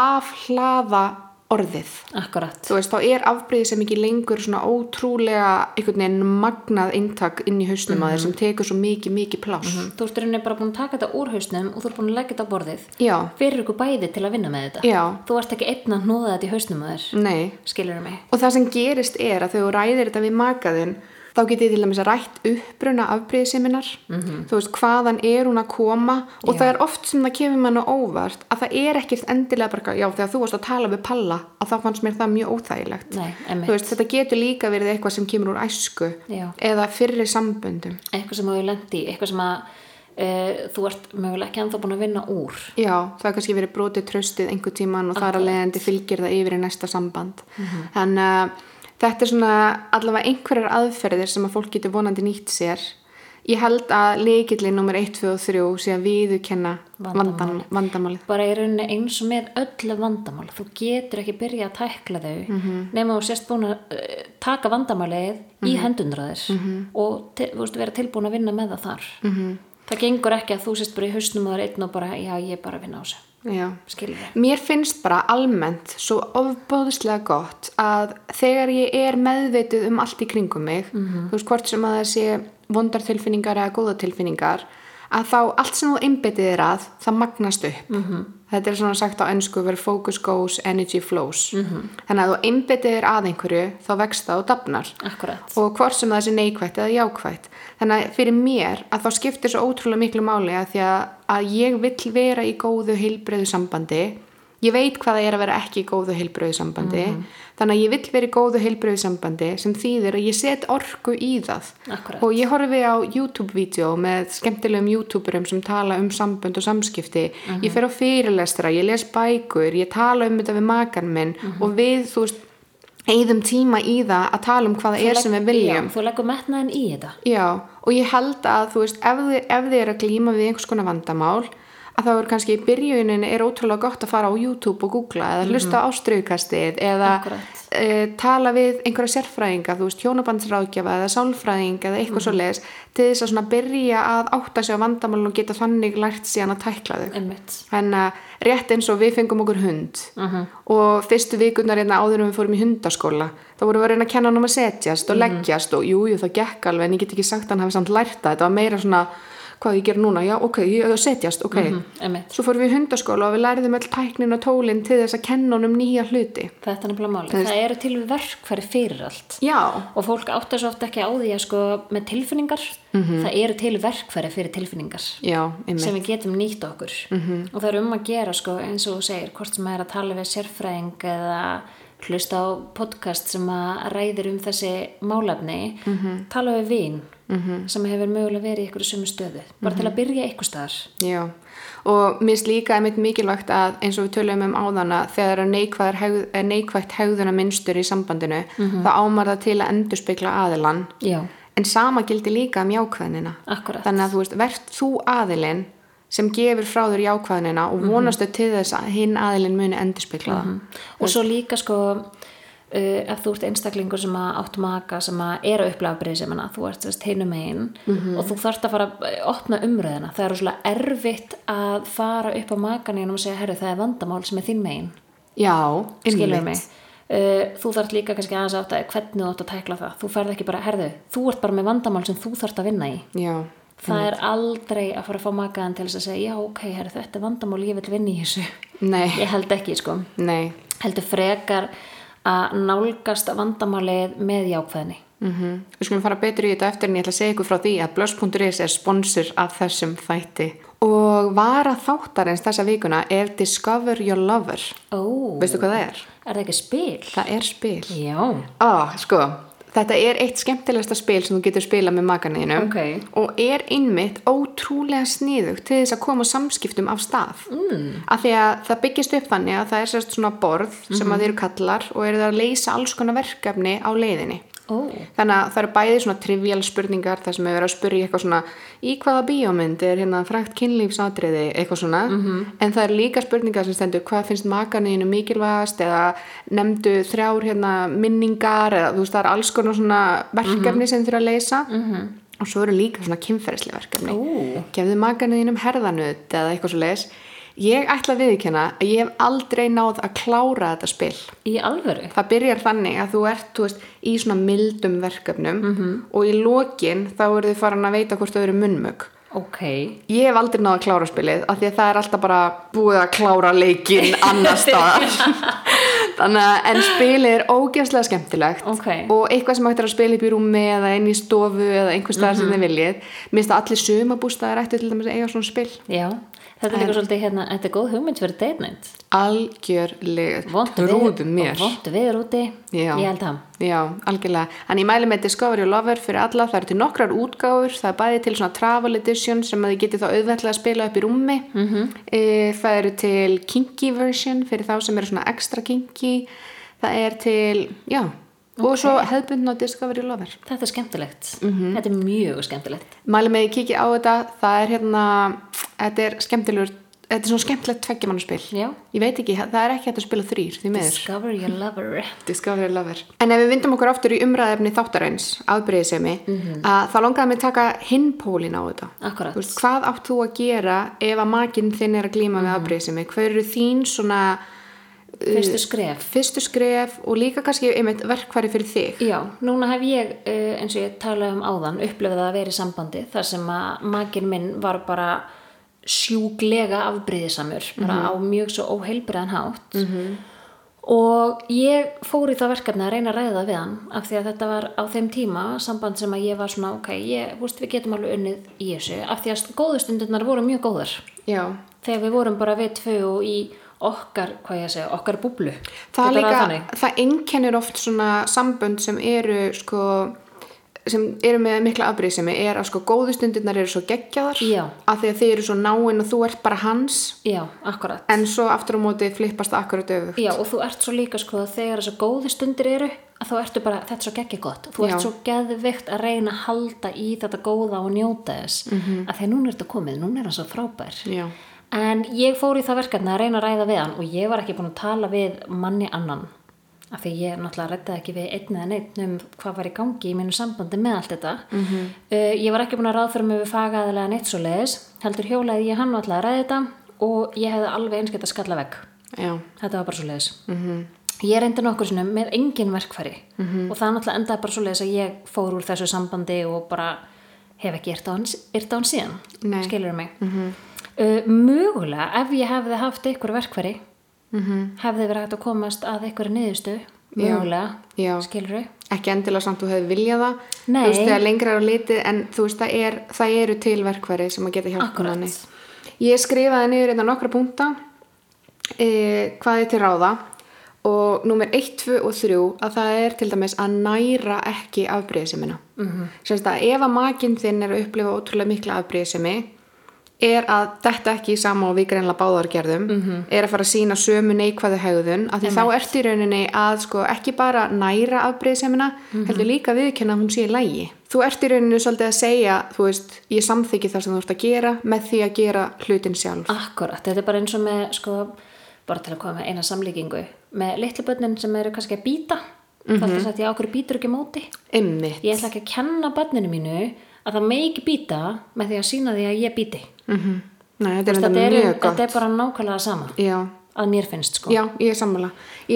afhlaða orðið. Akkurat. Þú veist, þá afbrýði sem ekki lengur svona ótrúlega einhvern veginn magnað eintak inn í hausnum að þér sem tekur svo mikið pláss. Þú ert rauninni bara búin að taka þetta úr hausnum og þú ert búin að leggja þetta á borðið. Já. Fyrir ykkur bæði til að vinna með þetta. Já. Þú varst ekki einn að hnoða þetta í hausnum að þér. Nei. Skilurðu mig. Og það sem gerist að þegar þú ræðir þetta við makaðinn, þá getið þið til dæmis að rætt uppruna afbrýðiseminar, þú veist, hvaðan hún að koma og það oft sem það kemur mann á óvart að það ekkert endilega bara, já, þegar þú varst að tala við Palla að þá fannst mér það mjög óþægilegt. Nei, þú veist, þetta getur líka verið eitthvað sem kemur úr æsku eða fyrri samböndum. Eitthvað sem þú lent í, eitthvað sem þú ert mögulega ekki ennþá búin að vinna úr. Já, það kannski verið brotið traustið einhvern tímann og þar af leiðandi fylgir það yfir í næsta samband. Þannig þetta svona allavega einhverjar aðferðir sem að fólk getur vonandi nýtt sér Ég held að lykillinn númer 1, 2 og 3 sé að viðurkenna vandamálið. Bara í rauninni eins og með öllu vandamál. Þú getur ekki byrja að tækla þau nema þú sérst búin að taka vandamálið í hendundur að þér og vera tilbúin að vinna með það þar. Það gengur ekki að þú sérst bara í hausnum og það einn og bara, já, ég er bara að vinna á þessu. Já. Mér finnst bara almennt svo ofboðslega gott að þegar ég er meðvituð allt í kringum mig, þú veist hvort sem að það sé vondar tilfinningar eða góða tilfinningar, að þá allt sem þú einbeitir þér að, það magnast upp. Þetta er svona sagt á ensku where focus goes, energy flows. Þannig að þú einbeitir þér að einhverju, þá vex það og dafnar. Akkurat. Og hvort sem það sé neikvætt eða jákvætt. Þannig að fyrir mér að þá skiptir svo ótrúlega miklu máli að því að ég vill vera í góðu heilbrigðu sambandi. Ég veit hvað það er að vera ekki í góðu heilbrigðu sambandi. Þannig að ég vill vera í góðu heilbrigðu sambandi sem þýðir að ég set orku í það. Akkurat. Og ég horfi á YouTube-vídeó með skemmtilegum YouTuberum sem tala sambönd og samskipti. Ég fer á fyrirlestra, ég les bækur, ég tala þetta við makan minn og við, þú veist, eyðum tíma í það að tala hvað það sem við viljum. Já, þú leggur metnaðinn í þetta. Já, og ég held að, þú veist, ef þið eru að glíma við einhvers konar vandamál, að þá kannski í byrjuninni ótrúlega gott að fara á YouTube og googla eða hlusta á astriducastid eða tala við einhverja sérfræðinga, þú veist, hjónabandsráðgjafa eða sálfræðing eða eitthvað svoleiðis til þess að svona byrja að átta sig á vandamálinu og geta þannig lært síðan að tækla þau. Þannig að rétt eins og við fengum okkur hund og fyrstu vikurnar áður við fórum í hundaskóla, þá vorum við að reyna að kenna að setjast og leggjast og jú, það gekk alveg, en ég get ekki sagt hann hafi samt lært það. Þetta var meira svona hvað ég gera núna, já, ég setjast, Svo fórum við í hundaskóla og við læriðum öll tæknin og tólin til þess að kenna honum nýja hluti. Þetta nefnilega máli. Það eru til verkfæri fyrir allt. Já. Og fólk áttar svo oft ekki á því að með tilfinningar, það eru til verkfæri fyrir tilfinningar. Já, sem við getum nýtt okkur. Og það eru að gera, eins og þú segir, hvort sem að tala við sérfræðing eða hlusta á podcast sem að ræðir þessi málefni, tala við vin sem hefur mögulega verið í einhverju sömu stöðu, bara til að byrja einhvers staðar. Já, og mér líka mikilvægt að eins og við töluðum áðan að þegar er neikvætt hegðuna mynstur í sambandinu, þá ámar það til að endurspegla aðilann. Já. En sama gildir líka jákvæðnina. Akkurat. Þannig að þú veist, vert þú aðilinn sem gefur frá þér jákvæðnina og vonastu til þess að hinn aðilinn muni endurspegla það. Og svo líka ef þú ert einstaklingur sem að átt maka sem að eru upplafbrið sem að þú ert hinum einn og þú þarft að fara að opna umræðina. Það svo erfitt að fara upp á makaninn og segja, herru, það vandamál sem þín megin. Já, skilur mig. Þú þarft líka kannski aðeins átt að hvernig þú átt að tækla það. Þú ferð ekki bara, herðu, þú ert bara með vandamál sem þú þarft að vinna í. Já. Það aldrei að fara að fá makaðan til þess að segja, já, ok, herru, þetta vandamál, ég vill vinna í þessu. Nei. Ég held ekki, Nei. Heldur frekar að nálgast vandamálið með jákvæðni. Við skulum fara betur í þetta eftir en ég ætla að segja ykkur frá því að Blush.is sponsor af þessum þætti og vara þáttarins þessa vikuna Discover Your Lover. Veistu hvað það er? Er það ekki spil? Það er spil. Já. Þetta eitt skemmtilegasta spil sem þú getur spilað með makaneinum og einmitt ótrúlega sniðugt til þess að koma samskiptum af stað. Af því að það byggist upp þannig að það svona borð sem að þeir eru kallar og eru að leysa alls konar verkefni á leiðinni. Þannig að það eru bæði svona trivial spurningar þar sem við verið að spyrja eitthvað svona í hvaða bíómynd frægt kynlífsatriði eitthvað svona en það eru líka spurningar sem stendur hvað finnst makaninu mikilvægast eða nefndu 3 minningar eða þú veist það alls konar svona verkefni sem þurfa að leysa og svo eru líka svona kynferðisleg verkefni gefðu makaninu herðanut eða eitthvað svoleiðis. Ég ætla að viðurkenna að ég hef aldrei náð að klára þetta spil. Í alvöru? Það byrjar þannig að þú ert, í svona mildum verkefnum og í lokin þá eru þið farin að veita hvort þau eru munnmök. Ég hef aldrei náð að klára spilið af því að það alltaf bara búið að klára leikinn annars staðar. Þannig að spilið ógeðslega skemmtilegt og eitthvað sem hægt að spila upp í rúmi eða inn í stofu eða einhvers staðar sem þið viljið. Mér finnst að allir sumarbústaðir ættu til dæmis að eiga svona spil. Já. Þetta líka svolítið þetta góð hugmynd fyrir date night. Algjörlega. Trúðum mér. Vondu veður úti. Já. Ég held það. Já, algjörlega. En ég mæli með Discover Your Lover fyrir alla. Það eru til nokkrar útgáfur. Það bæði til svona travel edition sem að þið getið þá auðveldlega að spila upp í rúmi. Það eru til kinky version fyrir þá sem eru svona extra kinky. Það til, já, og svo hefðbundin á Discover Your Lover. Þetta skemmtilegt. Mm-hmm. Þetta mjög skemmtilegt. Mælum með að kíkja á þetta. Það hérna, þetta skemmtilegur, þetta svona skemmtilegt tveggjamannaspil. Já. Ég veit ekki, það ekki hægt að spila þrír, því miður. Discover Your Lover. Discover Your Lover. En ef við vindum okkur aftur í umræðefni þáttarins, afbrigðisemi, að þá langaði mig taka hinn pólinn á þetta. Akkúrat. Þú veist, hvað átt þú að gera ef að makinn þinn að glíma við afbrigðisemi? Hver eru þín svona fyrstu skref og líka kannski einmitt verkfæri fyrir þig. Já, núna hef ég eins og ég talaði áðan upplifað að vera í sambandi þar sem að makinn minn var bara sjúklega afbrýðisamur bara á mjög svo óheilbrigðan hátt. Og ég fór í það verkefni að reyna að ræða við hann af því að þetta var á þeim tíma samband sem að ég var svona við getum alveg unnið í þessu af því að góðu stundirnar voru mjög góðar. Já. Þegar við vorum bara við tvö og í okkar búblu. Það líka, það einkennir oft svona sambönd sem eru sko sem eru með mikla afbrýðisemi að sko góðu stundirnar eru svo geggjaðar af því að þið eru svo náin og þú ert bara hans. Já, akkúrat. En svo aftur á móti flippast það akkúrat öfugt. Já, og þú ert svo líka sko að þegar þessar góðu stundir eru að þá ertu bara þetta er svo geggja gott. Þú ert svo geðveikt að reyna að halda í þetta góða og njóta þess. Af því að núna er þetta komið, núna er hann svo frábær. Já. En ég fór í það verkefni að reyna að ræða við hann og ég var ekki búin að tala við manni annan af því ég náttúrulega ræddaði ekki við einn eða neitt hvað var í gangi í mínu sambandi með allt þetta. Ég var ekki búin að ráðfæra mig við fagaðilega neitt svoleiðis, heldur hjólaði ég hann náttúrulega að ræða þetta og ég hefði alveg eins getað að skalla vegg. Já. Þetta var bara svoleiðis. Ég reyndi nokkur sinnum með engin verkfæri og það náttúrulega endaði bara svoleiðis að ég fór úr þessu sambandi og bara hef ekki yrt á hann síðan. Skilurðu mig? Mögulega ef ég hefði haft einhver verkfæri hefði verið hægt að komast að einhverri niðurstöðu mögulega, skilurðu? Ekki endilega samt þú hefði viljað það. Nei. Þú veist þegar lengra á litið en þú veist það eru til verkfæri sem að geta hjálpað manni. Ég skrifaði niður hérna nokkra punkta hvað til ráða og númer 1, 2 og 3 að það til dæmis að næra ekki afbrýðisemina. Semst að ef að makinn þinn að upplifa ótrúlega mikla afbrýðisemi að detta ekki í sama og við greinlega báðar gerðum, að fara að sýna sömu neikvæðu hegðun, af því þá ertu í rauninni að sko ekki bara næra afbrýðisemina, heldur líka viðurkenna að hún sé í lagi. Þú ert í rauninni svolítið að segja, þú veist, ég samþykki það sem þú ert að gera með því að gera hlutin sjálf. Akkúrat, þetta bara eins og með sko, bara til að koma með eina samlíkingu, með litlu börnin sem eru kannski að bíta, þá alltaf sagt ég á hverju bítur ekki móti. Einmitt. Ég ætla ekki að kenna barninu mínu að það megi ekki bíta með því að sýna því að ég bíti. Nei, þetta er mjög gott. Þetta er bara nákvæmlega sama. Já. Að mér finnst sko. Já, ég er sammála.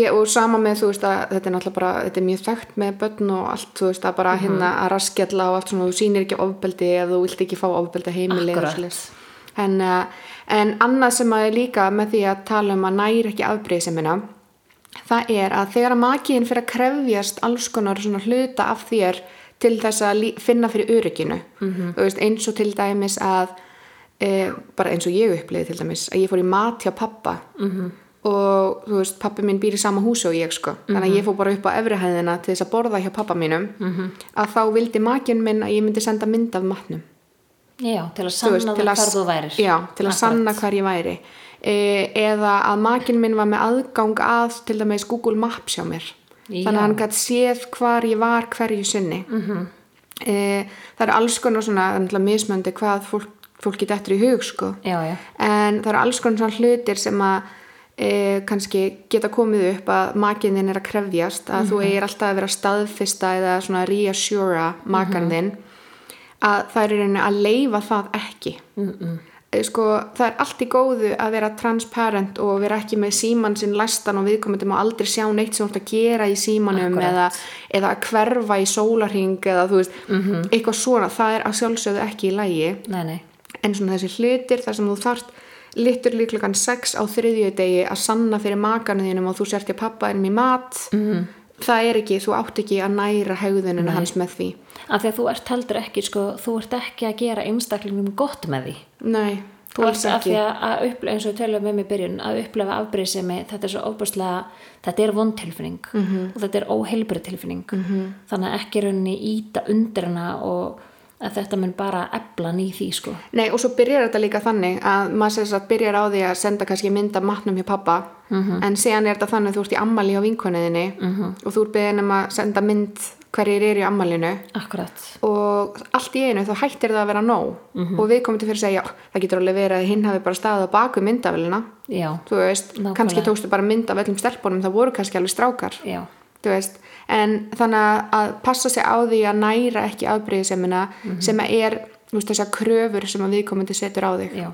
Og sama með þú veist að þetta náttúrulega bara þetta mjög þekkt með börn og allt, þú veist að bara hérna að raskjalla og allt svona, þú sýnir ekki ofbeldi eða þú vilt ekki fá ofbeldi heimili og svoleiðis. En annað sem að er líka með því að tala að næra ekki afbrýðisemina, það að þegar makinn fer að krefjast alls konar svona hluta af þér til þess að finna fyrir örygginu. Þú veist, eins og til dæmis að bara eins og ég upplifði til dæmis að ég fór í mat hjá pabba og þú veist, pabbi minn býr í sama húsi og ég sko. Þannig að ég fór bara upp á efri hæðina til þess að borða hjá pabba mínum að þá vildi makinn minn að ég myndi senda mynd af matnum. Já, til að sanna hvar þú værir. Já, til að sanna hvar ég væri. Eða að makinn minn var með aðgang að til dæmis Google Maps hjá mér. Þannig að hann gat séð hvar ég var hverju sinni. Það alls konar svona mismöndi hvað fólki dettur í hug sko. Já. En það alls konar svona hlutir sem að kannski geta komið upp að makinn þinn að krefjast að þú eigir alltaf að vera staðfista eða svona reassura makann þinn að það rauninni að leyfa það ekki. Sko, það allt í góðu að vera transparent og vera ekki með símann sinn læstan og viðkomandi má aldrei sjá neitt sem þú ert að gera í símanum eða að hverfa í sólarhring eða þú veist, eitthvað svona, það að sjálfsögðu ekki í lagi. Nei. En svona þessi hlutir þar sem þú þarft literally klukkan 6 á þriðjudegi að sanna fyrir makanum þínum og þú sért hjá pabba þínum í mat. Það ekki, þú átt ekki að næra hegðunina hans með því. Af því að þú ert heldur ekki, sko, þú ert ekki að gera einstaklingnum gott með því. Nei, þú ert af því að eins og við töluðum í byrjun, að upplifa afbrýðisemi, þetta svo ofboðslega, þetta vond tilfinning og þetta óheilbrigð tilfinning. Þannig að ekki rauninni ýta undir hana og að þetta mun bara eflan í því sko. Nei, og svo byrjar þetta líka þannig að maður sér að byrjar á því að senda kannski mynd af matnum hjá pappa en síðan þetta þannig að þú ert í ammali hjá vinkonunni og þú ert beðin að senda mynd hverjir í ammælinu. Akkurat. Og allt í einu þá hættir það að vera nóg og við komum til fyrir að segja, það getur alveg verið að hinn hafi bara staðið á baku myndavélina. Já. Þú veist, nákvæmlega. Kannski tókstu bara mynd af öllum stelpunum, það voru kannski alveg strákar. Já. Þú veist, en þannig að passa sig á því að næra ekki afbrýðisemina sem þú veist, þessar kröfur sem að viðkomandi setur á þig. Já.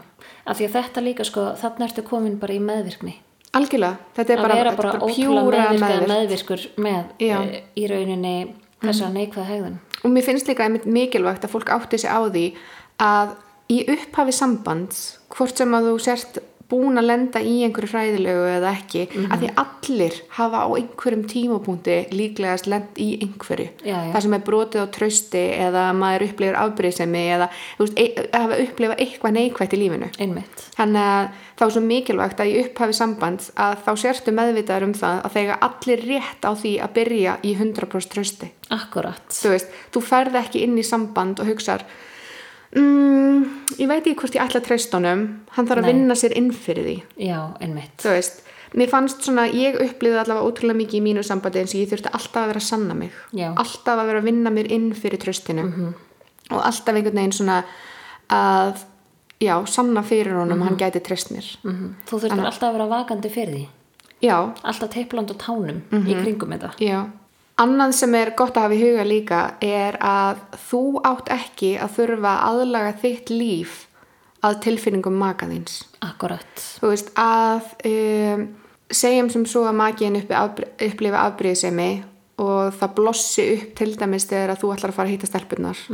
Af því að þetta líka sko, þarna ertu komin bara í meðvirkni. Algjörlega. Þetta er bara pjúra meðvirkur með í rauninni þessa neikvæða hegðun. Og mér finnst líka einmitt mikilvægt að fólk átti sig á því að í upphafi sambands, hvort sem að þú sért búin að lenda í einhverju hræðilegu eða ekki, að því allir hafa á einhverjum tímapunkti líklegast lent í einhverju. Það sem er brotið á trausti eða maður upplifir afbrýðisemi eða hafa upplifað eitthvað neikvætt í lífinu. Einmitt. Þannig að þá er svo mikilvægt að í upphafi sambands að þá sértu meðvitaður það að þegar allir rétt á því að byrja í 100% trausti. Akkurat. Þú veist, þú færð ekki inn í samband og hugsar ég veit ekki hvort ég ætla að treysta honum, hann þarf að vinna sér inn fyrir því. Já, einmitt. Þú veist, mér fannst svona, ég upplifði allavega ótrúlega mikið í mínu sambandi eins og ég þurfti alltaf að vera að sanna mig. Já. Alltaf að vera að vinna mér inn fyrir traustinu. Og alltaf einhvern veginn svona að, já, sanna fyrir honum, hann gæti treyst mér. Þú þurftir alltaf að vera vakandi fyrir því. Já. Alltaf teiplandi á tánum í kringum þetta. Já. Annað sem gott að hafa í huga líka að þú átt ekki að þurfa að aðlaga þitt líf að tilfinningum maka þíns. Akkurat. Þú veist, að segjum sem svo að makiðin upplifa afbrýðisemi og það blossi upp til dæmis þegar að þú ætlar að fara að hitta stelpurnar.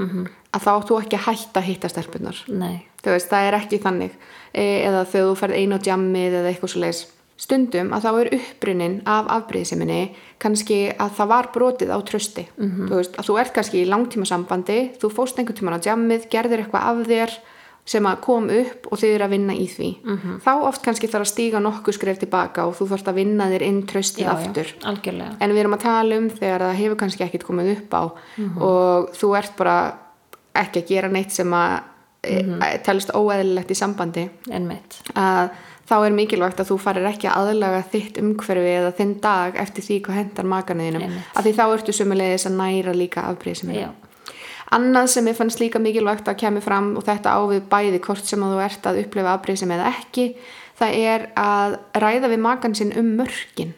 Að þá átt þú ekki að hætta að hitta stelpurnar. Nei. Þú veist, það ekki þannig. Eða þegar þú ferð einu á djammið eða eitthvað svoleiðis. Stundum að þá upprunnin af afbrýðiseminni kannski að það var brotið á trausti. Þú veist, að þú ert kannski í langtímasambandi, þú fórst einhvern tímann á djammið, gerðir eitthvað af þér sem að kom upp og þið að vinna í því. Þá oft kannski þarf að stíga nokkuð skref tilbaka og þú þarft að vinna þér inn traustið aftur. Já, algjörlega. En við erum að tala þegar það hefur kannski ekkit komið upp á og þú ert bara ekki að gera neitt sem að telst óeðlilegt í sambandi. Einmitt. Að þá mikilvægt að þú farir ekki að aðlaga þitt umhverfi eða þinn dag eftir því hvað hentar makanuðinum. Af því þá ertu sömuleiðis að næra líka afbrýðisemina. Annað sem ég fannst líka mikilvægt að kemur fram og þetta á við bæði hvort sem þú ert að upplifa afbrýðisemi eða ekki, það að ræða við makan sinn mörkin.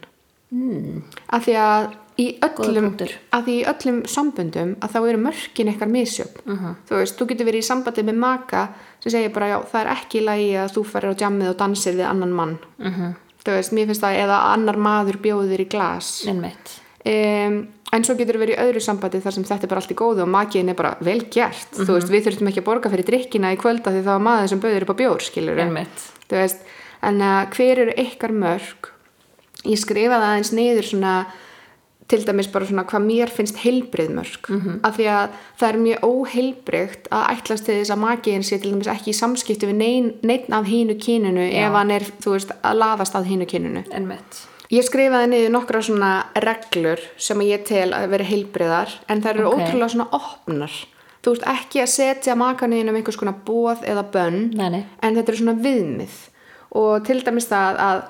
Af því að í öllum samböndum að þá mörkin eitthvað misjöfn. Þú veist, þú getur verið í sambandi með maka sem segir bara, já, það ekki í lagi að þú farir á djammið og dansir við annan mann. Þú veist, mér finnst það eða annar maður bjóðir í glas. Einmitt. En svo getur verið í öðru sambandi þar sem þetta bara allt í góðu og makiðin bara vel gert. Þú veist, við þurftum ekki að borga fyrir drykkina í kvölda því það var maður sem bauðir upp á bjór, skilurðu. Einmitt. Þú veist, en hver eru ykkar mörk? Ég skrifaði aðeins niður svona til dæmis bara svona hvað mér finnst heilbrigð mörk. Af því að það mjög óheilbrigt að ætlast til þess að makiðin sé til dæmis ekki í samskipti við neinn af hinu kyninu ef hann þú veist, að laðast að hinu kyninu. Einmitt. Ég skrifaði niður nokkra svona reglur sem ég tel að vera heilbrigðar, en þær eru ótrúlega svona opnar. Þú veist, ekki að setja makanuðinum einhvers konar boð eða bönn, en þetta eru svona viðmið. Og til dæmis það að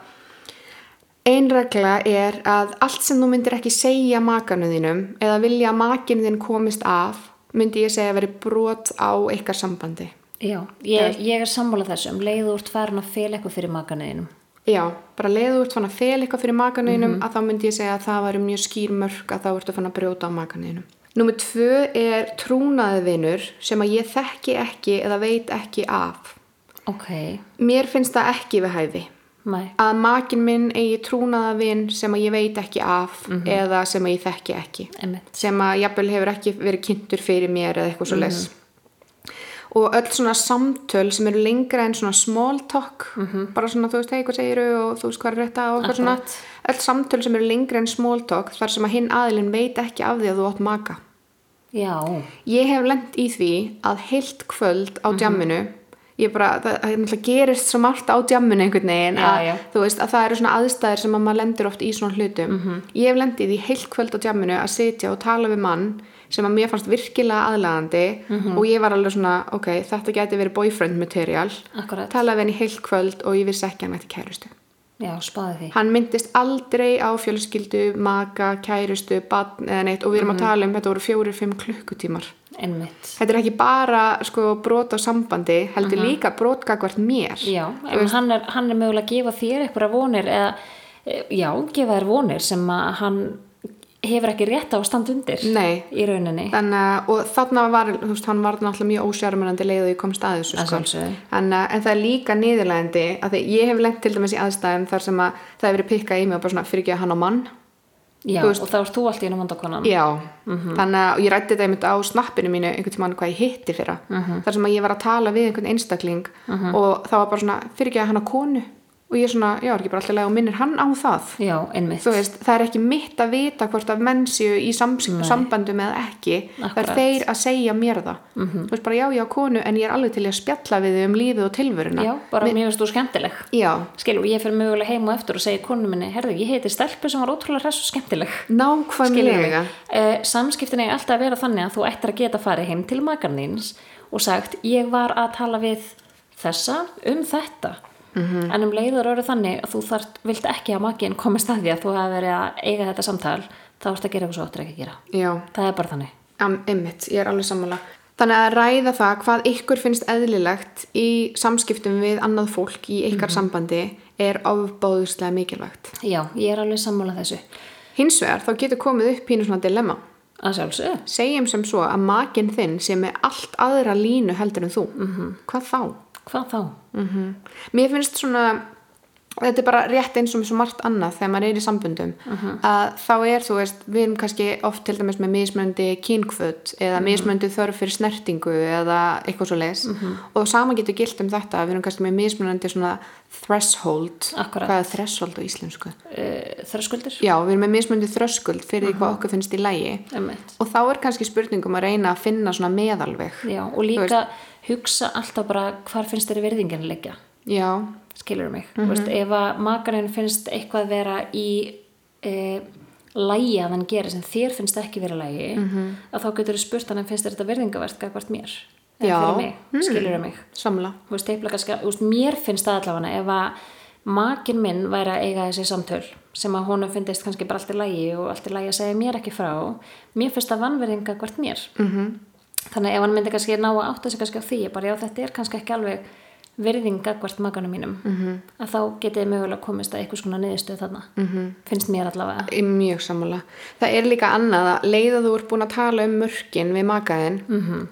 ein regla að allt sem þú myndir ekki segja makanum þínum eða vilja að makinn þinn komist af, myndi ég segja að veri brot á ykkar sambandi. Já, ég sammála þessu leiðu úr farin að fela eitthvað fyrir makanum þínum. Já, bara leiðu úr farin að fela eitthvað fyrir makanum þínum að þá myndi ég segja að það var mjög skýr mörk að þá ertu farin að brjóta á makanum þínum. Númer 2 trúnaður vinur sem að ég þekki ekki eða veit ekki af. Mér finnst það ekki við hæfi. Að makin minn eigi trúnaða vin sem að ég veit ekki af eða sem að ég þekki ekki. Sem að jafnvel hefur ekki verið kynntur fyrir mér eða eitthvað svoleiðis. Og öll svona samtöl sem eru lengra en svona small talk, bara svona þú veist, hey, hvað segiru og þú veist hvað þetta og eitthvað svona. Öll samtöl sem eru lengra en small talk þar sem að hinn aðilinn veit ekki af því að þú átt maka. Já. Ég hef lent í því að heilt kvöld á djamminu ég bara, það náttúrulega gerist svo margt á djamminu einhvern veginn að þú veist að það eru svona aðstæður sem að maður lendir oft í svona hlutum. Ég hef lendið í heilt kvöld á djamminu að sitja og tala við mann sem að mér fannst virkilega aðlaðandi og ég var alveg svona, ok, þetta gæti verið boyfriend material. Akkurat. Talaði við henni í heilt kvöld og ég vissi ekki að hann ætti kærustu. Já, spaði því. Hann myndist aldrei á fjölskyldu, maka, kærustu, barn eða neitt og við erum að tala um, þetta voru 4-5 klukkutímar. Einmitt. Þetta er ekki bara sko, brot á sambandi, heldur líka brot gagnvart mér. Já, en hann er mögulega að gefa þér einhverja vonir eða, já, gefa þér vonir sem að hann hefur ekki rétt á stand undir í rauninni. Þannig og þarna var, þú veist, hann var náttúrulega mjög ósjármennandi leið og ég komst að þessu sko. En það er líka niðurlægandi að því ég hef lent til dæmis í aðstæðum þar sem að það hefur verið pikkað í mig og bara svona fyrirgefa hann á mann. Já, veist, og þá ert þú allt í einu vandakonan. Já, þannig að ég ræddi þetta einmitt á snappinu mínu einhvern tímann hvað ég hitti fyrra. Þar sem að ég var að tala við einhvern einstakling og það var bara svona fyrirgefa hann á konu. Og ég svona, já, ekki bara alltaf lega og minnir hann á það. Já, einmitt. Þú veist, það er ekki mitt að vita hvort að menn séu í sambandum eða ekki. Akkurat. Það er þeir að segja mér það. Þú veist bara, já, konu, en ég er alveg til að spjalla við þau um lífið og tilvöruna. Já, bara mér finnst þú skemmtileg. Já. Skilu, ég fer mögulega heim og eftir og segi konu minni, herðu, ég heiti stelpu sem var ótrúlega hress og skemmtileg. Nákvæmlega. Samskiptin eiga alltaf að vera þannig að þú ættir að geta farið heim til makann þíns og sagt, ég var að tala við þessa um þetta. En leiður eru þannig að þú vilt ekki að makinn komist að því að þú hafi verið að eiga þetta samtal, þá ertu að gera eitthvað svo áttir ekki að gera. Já. Það er bara þannig. Einmitt, ég er alveg sammála. Þannig að ræða það hvað ykkur finnst eðlilegt í samskiptum við annað fólk í ykkar sambandi er ofboðslega mikilvægt. Já, ég er alveg sammála þessu. Hins vegar þá getur komið upp pínu svona dilemma. Að sjálfsögðu. Segjum sem svo að makinn þinn sé með allt aðra línu heldur en þú. Hvað þá? Mér finnst svona þetta er bara rétt eins og svo margt annað þegar maður er í sambundum að þá er, þú veist, við erum kannski oft til dæmis með mismunandi kynkvöt eða mismunandi þörf fyrir snertingu eða eitthvað svo leis og sama getur gilt þetta, við erum kannski með mismunandi svona threshold. Akkurat. Hvað er threshold á íslensku? Þröskuldur? Já, við erum með mismunandi þröskuld fyrir hvað okkur finnst í lagi. Og þá er kannski spurningum að reyna að finna svona meðalveg. Já, og líka hugsa alltaf bara hvar finnst þér virðingin liggja. Já. Skilur mig. Veist, ef að makarinn finnst eitthvað vera í lagi að hann gerir sem þér finnst ekki vera lagi, að þá getur þú spurt hann finnst þér þetta virðingavert gagnvart mér en fyrir mig. Skilur mig. Samla. Veist, mér finnst það allavega ef að makinn minn væri að eiga þessi samtöl sem að honum finnst kannski bara allt í lagi og allt í lagi að segja mér ekki frá, mér finnst það vanvirðinga gagnvart mér. Þannig ef hann myndi kannski ná að átta sig kannski á því, bara já, þetta er kannski ekki alveg virðinga gagnvart makanum mínum að þá getið mögulega komist að eitthvað svona niðurstöð þarna, finnst mér allavega. Í mjög sammála. Það er líka annað að leiða þú búin að tala um mörkin við makaðinn,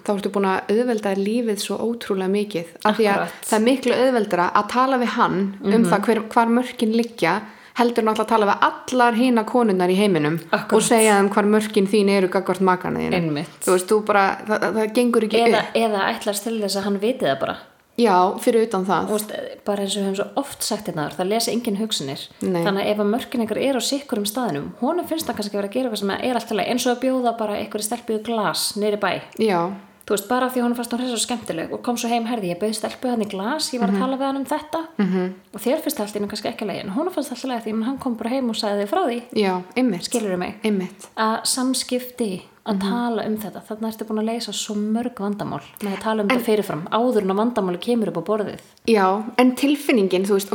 þá ertu búin að auðvelda lífið svo ótrúlega mikið. Af því að það er miklu auðveldara að tala við hann um það hvar mörkin liggja heldur náttúrulega að tala við allar hina konunnar í heiminum. Akkurat. Og segja þeim hvar mörkin þín eru gagnvart makanum þínum. Einmitt. Þú veist, þú bara, það gengur ekki upp. Eða ætlast til þess að hann viti það bara. Já, fyrir utan það. Þú veist, bara eins og við höfum svo oft sagt hérna það lesa enginn hugsanir. Þannig að ef að mörkin ykkur er á sikkurum staðinum, honum finnst það kannski vera að gera hvað sem er allt í lagi, eins og að bjóða bara einhverri stelpu í glas niðri bæ. Já. Þú veist, bara því hún fannst hún hress og skemmtileg og kom svo heim, herði, ég bauð stelpu hann í glas, ég var að tala við hann um þetta og þér finnst allt innum kannski ekki að leið, en hún fannst allt að leið því hann kom bara heim og sagði þig frá því. Já, einmitt. Skilurðu mig? Einmitt. Að samskipti, að tala um þetta, þarna ertu búin að leysa svo mörg vandamál með að tala um þetta fyrirfram, áður en að vandamáli kemur upp á borðið. Já, en tilfinningin, þú veist,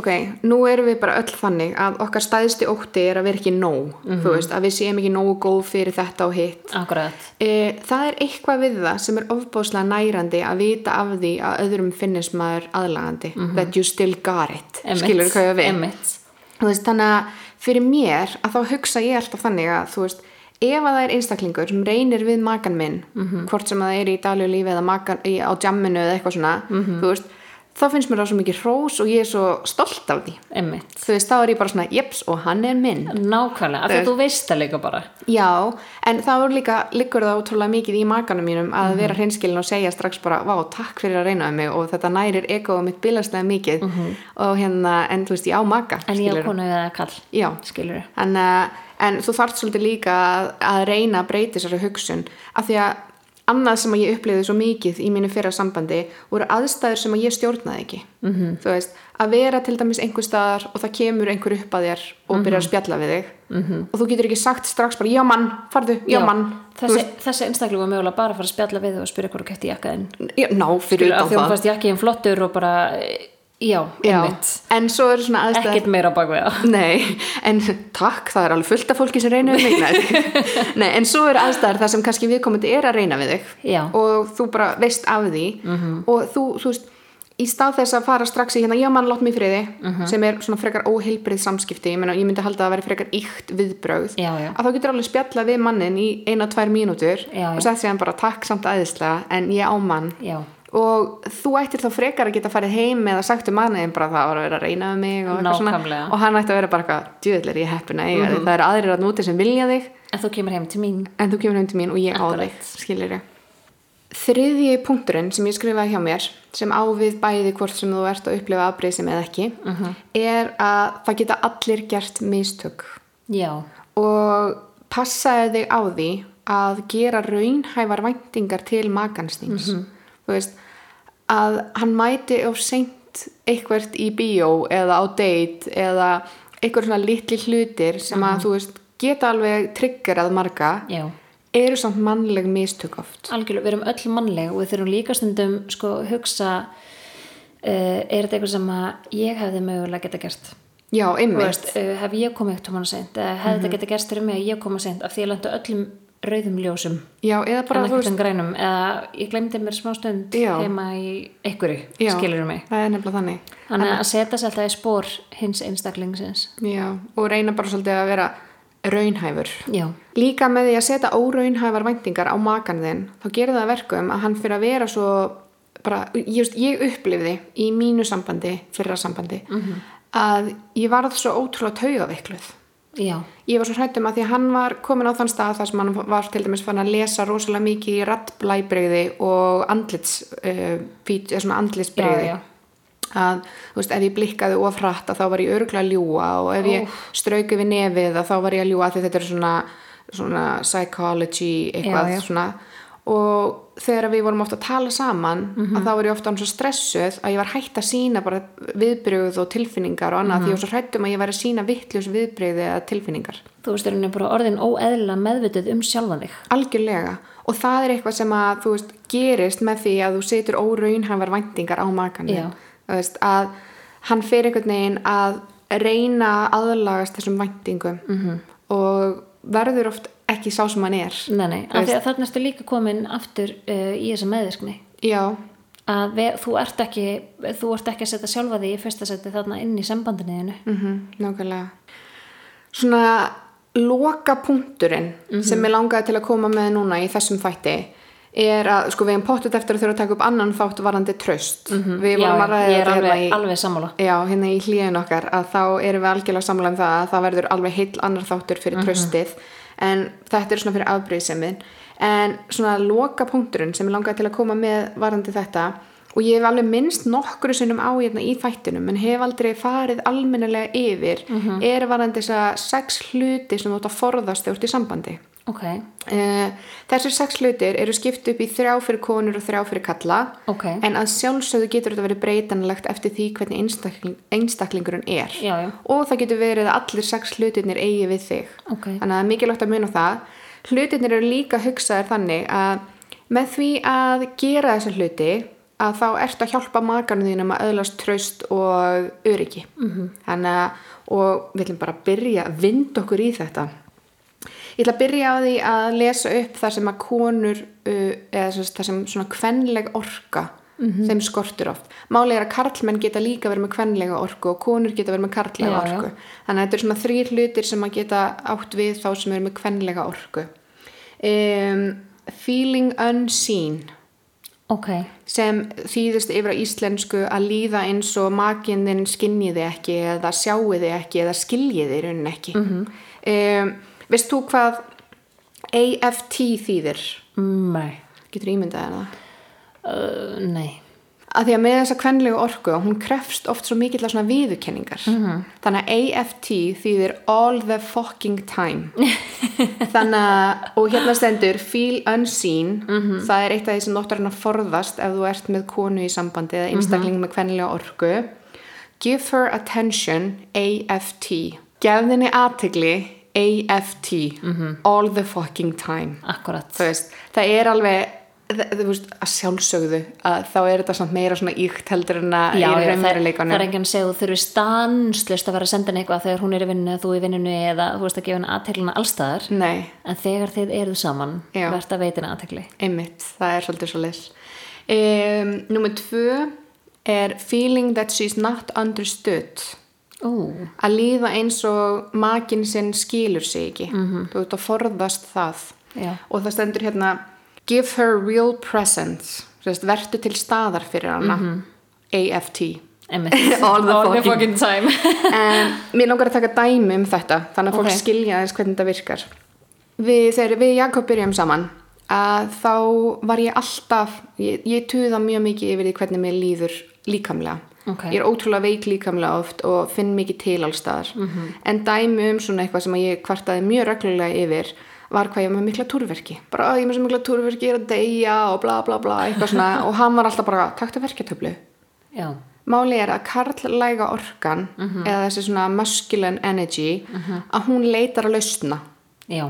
nú erum við bara öll þannig að okkar stæðsti ótti er að vera ekki nóg, þú veist, að við séum ekki nógu góð fyrir þetta og hitt. Akkurat. Það er eitthvað við það sem er ofboðslega nærandi að vita af því að öðrum finnist maður aðlagandi, that you still got it, skilur hvað ég við. Þú veist, þannig að fyrir mér að þá hugsa ég alltaf þannig að, þú veist, ef að það er einstaklingur sem reynir við makan minn, hvort sem það er í daglegu lífi eða makan á djamminu eða eitthvað svona, þú veist, þá finnst mér það svo mikið hrós og ég er svo stolt af því. Einmitt. Þú veist, þá er ég bara svona, jeps, og hann er minn. Nákvæmlega, af því að þú veist það líka bara. Já, en þá liggur það ótrúlega mikið í makanum mínum að vera hreinskilin og segja strax bara, vá, takk fyrir að reynaðu mig og þetta nærir egóið mitt bilagslega mikið og hérna, en þú veist, ég á maka. En ég á konu eða karl. Já. Skilurðu. En þú þarft svolítið líka að reyna að breyta þessari hugsun af því að annað sem ég upplifði svo mikið í mínu fyrra sambandi voru aðstæður sem ég stjórnaði ekki. Mm-hmm. Þú veist, að vera til dæmis einhver staðar og það kemur einhver upp að þér og byrjar að spjalla við þig og þú getur ekki sagt strax bara, já mann, farðu, já mann. Þessi einstaklega var mögulega bara að fara að spjalla við þig og spyrja hvað þú keyptir jakkaðinn. Já, ná, fyrir utan það. Því hún fannst jakkinn flottur og bara... Já, en svo svona aðstæða ekkert meira á bakvega. Nei, en takk, það alveg fullt af fólki sem reynir við mig. Nei, en svo aðstæðar þar sem kannski viðkomandi að reyna við þig Já. Og þú bara veist af því og þú veist, í stað þess að fara strax í hérna, já mann, lát mig í friði sem svona frekar óheilbrigð samskipti, ég myndi halda að það væri frekar ýkt viðbrögð já. Að þá getur alveg spjalla við mannin í 1-2 mínútur já. Og sett síðan bara takk samt æðislega, en ég á mann já. Og þú ættir þá frekar að geta farið heim eða sagt manniðin bara það var að vera að reyna við mig og eitthvað svona og hann ætti að vera bara eitthvað djöðlir ég heppin að eiga það aðrir þarna úti sem vilja þig en þú kemur heim til mín og ég á þig, skilurðu. Þriðji punkturinn sem ég skrifaði hjá mér sem á við bæði hvort sem þú ert að upplifa afbrýðisemi eða ekki að það geta allir gert mistök Já. Og passaðu þig á því að gera raunhæfar væntingar til makans þíns Þú veist, að hann mæti of seint eitthvert í bíó eða á date eða eitthvað svona litli hlutir sem að þú veist, geta alveg triggerað marga Já. Eru samt mannleg mistök oft. Algjörlega, við erum öll mannleg og við þurfum líka stundum hugsa þetta eitthvað sem að ég hefði mögulega geta gert. Já, einmitt. Hef ég komið eitthvað mann seint eða hefði þetta geta gerst fyrir mig að ég koma seint af því ég lenti öllum rauðum ljósum. Já, eða bara þú veist grænum, eða ég gleymdi mér smá stund heima í einhverju, skilurðu mig. Það nefnilega þannig. Þannig að setja sig alltaf í spor hins einstaklingsins. Já, og reyna bara svolítið að vera raunhæfur. Já. Líka með því að setja óraunhæfar væntingar á makann þinn, þá gerir það verkum að hann fyrir að vera svo bara, ég upplifði í mínu sambandi, fyrra sambandi, að ég varð svo ótrúlega taugaveikluð. Já. Ég var svo hrædd að því að hann var kominn á þann stað þar sem hann var til dæmis fann að lesa rosalega mikið í raddblæbrigði og andlitsbrigði að þú veist, ef ég blikkaði of hratt að þá var ég örugglega að ljúga og ef ég strauk yfir nefið að þá var ég að ljúga af því þetta svona psychology eitthvað svona og þegar við vorum oft að tala saman að þá var ég ofta svo stressuð að ég var hætt að sýna bara viðbrögð og tilfinningar og annað því ég var svo hrædd að ég væri að sýna vitlaus viðbrögð eða tilfinningar Þú veist, hún bara orðin óeðlilega meðvituð sjálfan þig Algjörlega, og það eitthvað sem að þú veist, gerist með því að þú setur óraunhæfar væntingar á makann þinn Þú veist, að hann fer einhvern veginn að reyna að aðlagast þessum væntingum og verður oft ekki sá sem hann Nei, af því að þarna ertu líka komin aftur í þessa meðvirkni. Já. Að þú ert ekki að setja sjálfa þig í fyrsta sæti þarna inn í sambandinu þínu. Nákvæmlega. Svona lokapunkturinn sem mig langaði til að koma með núna í þessum þætti að við erum pottþétt eftir að þurfa að taka upp annan þátt varðandi traust. Við vorum að ræða þetta alveg sammála. Já, hérna í hléinu okkar að þá erum við algjörlega sammála það að það verður alveg heill annar þáttur fyrir traustið. En þetta svona fyrir afbrýðisemin. En svona lokapunkturinn sem ég langaði til að koma með varðandi þetta og ég hef alveg minnst nokkru sinnum á hérna í þættinum en hef aldrei farið almennilega yfir varðandi þessa 6 hluti sem þú átt að forðast þegar þú ert í sambandi. Okay. Þessir 6 hlutir eru skipt upp í 3 fyrir konur og 3 fyrir kalla en að sjálfsögðu getur þetta verið breytanlegt eftir því hvernig einstaklingurinn já. Og það getur verið að allir 6 hlutirnir eigi við þig þannig að mikilvægt að muna það hlutirnir eru líka hugsaðir þannig að með því að gera þessa hluti að þá ertu að hjálpa makanum þínum að öðlast traust og öryggi þannig að og við viljum bara byrja að vinda okkur í þetta Ég ætla að byrja á því að lesa upp þar sem að konur eða þar sem svona kvenleg orka þeim skortur oft. Málið að karlmenn geta líka verið með kvenlega orku og konur geta verið með karllega orku. Þannig að þetta svona 3 hlutir sem að geta átt við þá sem með kvenlega orku. Feeling unseen. Sem þýðist yfir á íslensku að líða eins og makinn þinn skynji þig ekki eða sjái þig ekki eða skilji þig í rauninni ekki. Veist þú hvað AFT þýðir? Nei. Getur ímyndað það? Nei. Af því að með þessa kvenlegu orku, hún krefst oft svo mikillar svona viðurkenningar. Þannig að AFT þýðir all the fucking time. Þannig að og hérna stendur feel unseen, það eitt af því sem nottar hann að forðast ef þú ert með konu í sambandi eða einstakling með kvenlega orku. Give her attention, AFT. Gef henni athygli, AFT, all the fucking time. Akkurat. Þú veist, það alveg þú veist, að sjálfsögðu að þá þetta samt meira svona íkt heldur en að já, í raunveruleikanum. Það enginn að segja þú þurfi stanslaust að vera að senda henni eitthvað þegar hún í vinnunni eða þú í vinnunni eða þú veist að gefa henni athygli alls staðar. Nei. En þegar þið eruð saman, vertu að veita henni athygli. Einmitt, það svolítið svoleiðis. Númer 2 feeling that she's not understood. Að líða eins og makinn sinn skilur sig ekki. Þú ert að forðast það. Og það stendur hérna Give her real presence. Vertu til staðar fyrir hana. AFT. All the fucking time. Mér langar að taka dæmi þetta, þannig að fólk skilja eins hvernig þetta virkar. Þegar við Jakob byrjum saman, að þá var ég alltaf, ég tuða mjög mikið yfir því hvernig mér líður líkamlega. Ég ótrúlega veik líkamlega oft og finn mikið til alls staðar. En dæmi svona eitthvað sem ég kvartaði mjög reglulega yfir, var hvað ég með mikla túrverki. Bara, ég með svo mikla túrverki, ég að deyja og bla bla bla, eitthvað svona. Og hann var alltaf bara, taktu verkjatöflu. Já. Máli að karllæga orkan, eða þessi svona masculine energy, að hún leitar að lausna. Já.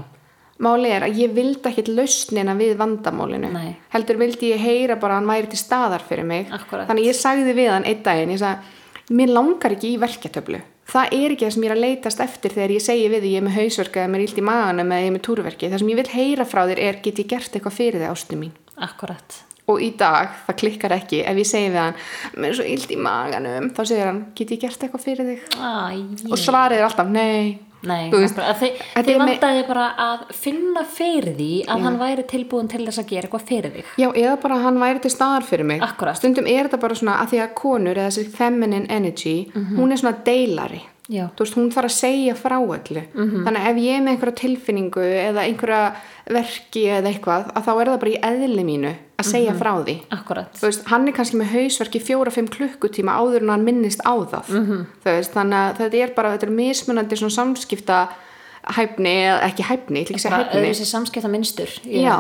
Máli að ég vildi ekkit lausnina við vandamálinu. Nei. Heldur vildi ég heyra bara að hann væri til staðar fyrir mig. Akkurat. Þannig ég sagði við hann einn daginn, ég sagði, mér langar ekki í verkjatöflu. Það ekki það sem ég að leitast eftir þegar ég segi við því ég með hausverk eða mér illt í maganum eða ég með túrverki. Það sem ég vil heyra frá þér get ég gert eitthvað fyrir þig ástin mín. Akkurat. Og í dag, það klikkar ekki, ef ég segi við hann, mér svo illt í maganum, þá segir hann, get ég gert eitthvað fyrir þig? Og svarið alltaf, nei. Þið vantaði bara að finna fyrir því að hann væri tilbúinn til þess að gera eitthvað fyrir þig. Já, eða bara hann væri til staðar fyrir mig. Akkurat. Stundum þetta bara svona að því að konur eða þessi feminine energy, hún svona deilari. Já. Þú veist, hún þarf að segja frá öllu. Þannig að ef ég með einhverja tilfinningu eða einhverja verki eða eitthvað, að þá það bara í eðli mínu að segja frá því. Akkurat. Þú veist, hann kannski með hausverk í 4-5 klukkutíma áður en hann minnist á það. Þú veist, þannig að þetta bara, þetta mismunandi svona samskipta hæfni, eða ekki hæfni, ég ekki segja hæfni. Þessi samskipta mynstur. Já.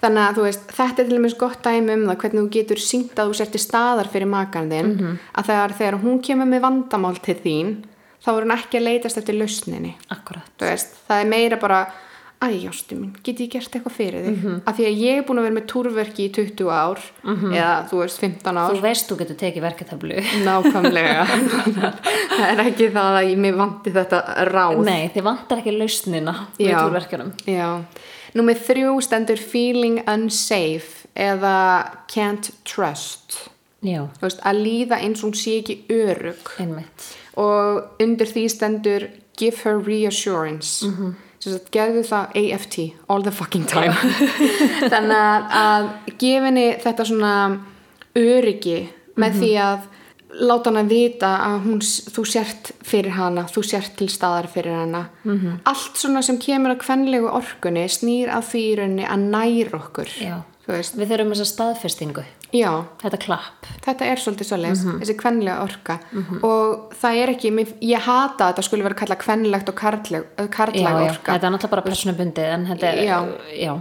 Þannig að þú veist, þetta til dæmis gott dæmi það hvernig þú getur sýnt að þú sért til staðar fyrir makann þinn, að þegar hún kemur með vandamál til þín, þá hún ekki að leitast eftir lausninni. Akkurat. Þú veist, það meira bara æ, ástin mín, get ég gert eitthvað fyrir þig? Af því að ég búin að vera með túrverki í 20 ár, eða þú veist 15 ár. Þú veist, þú getur tekið verkjatöflu. Nákvæmlega. Það ekki það að ég mig vanti þetta ráð. Nei, þið vantar ekki lausnina með túrverkjunum. Já. Númer 3 stendur feeling unsafe eða can't trust. Já. Þú veist, að líða eins og hún sé ekki örugg. Einmitt. Og undir því stendur give her reassurance. Gerðu það AFT, all the fucking time. Þannig að gefa henni þetta svona öryggi með því að láta hana vita að þú sért fyrir hana, þú sért til staðar fyrir hana. Allt svona sem kemur að kvenlegu orkunni snýr að því í rauninni að næra okkur. Já, við þurfum þessa staðfestingu. Já. Þetta klapp. Þetta svolítið svoleiðis, þessi kvenlega orka. Og það ekki, ég hata að þetta skuli vera kallað kvenlegt og karlæg orka. Þetta náttúrulega bara persónubundið, en þetta já.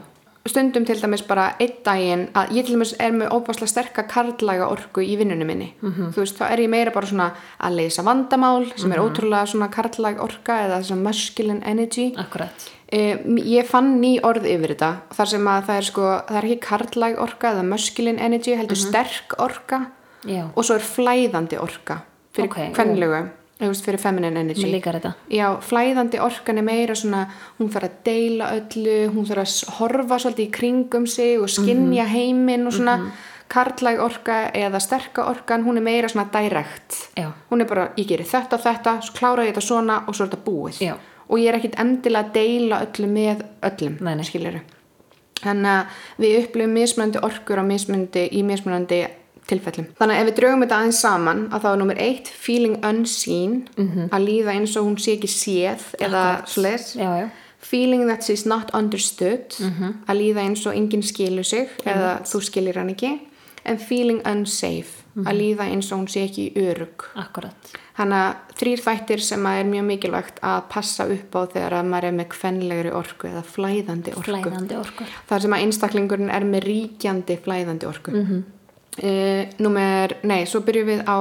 Stundum til dæmis bara einn daginn að ég til dæmis með óbáslega sterka karlæga orku í vinnunni minni. Þú veist, þá ég meira bara svona að leysa vandamál sem ótrúlega svona karlæg orka eða svona masculine energy. Akkurat. Ég fann ný orð yfir þetta þar sem að það sko, það ekki karlæg orka eða masculine energy, heldur sterk orka. Já. Og svo flæðandi orka fyrir kvenlegu. Fyrir feminine energy. Mér líkar þetta. Já, flæðandi orkan meira svona, hún þarf að deila öllu, hún þarf að horfa svolítið í kringum sig og skynja heiminn og svona. Karlæg orka eða sterka orkan, hún meira svona direkt. Já. Hún bara, ég geri þetta og þetta, svo klára ég þetta svona og svo þetta búið. Já. Og ég ekkit endilega að deila öllu með öllum, skilurðu. Þannig að við upplifum mismunandi orkur í mismunandi tilfellum. Þannig að ef við draugum þetta aðeins saman að þá númer 1, feeling unseen, að líða eins og hún sé ekki séð eða sless. Já. Feeling that she's not understood, að líða eins og enginn skilur sig eða þú skilir hann ekki. en feeling unsafe, að líða eins og hún sé ekki örugg. Akkurat. Þannig að þrír þættir sem að mjög mikilvægt að passa upp á þegar að maður með kvenlegri orku eða flæðandi orku. Flæðandi orku. Þar sem að einstaklingurinn með ríkjandi flæðandi orku. Svo byrjum við á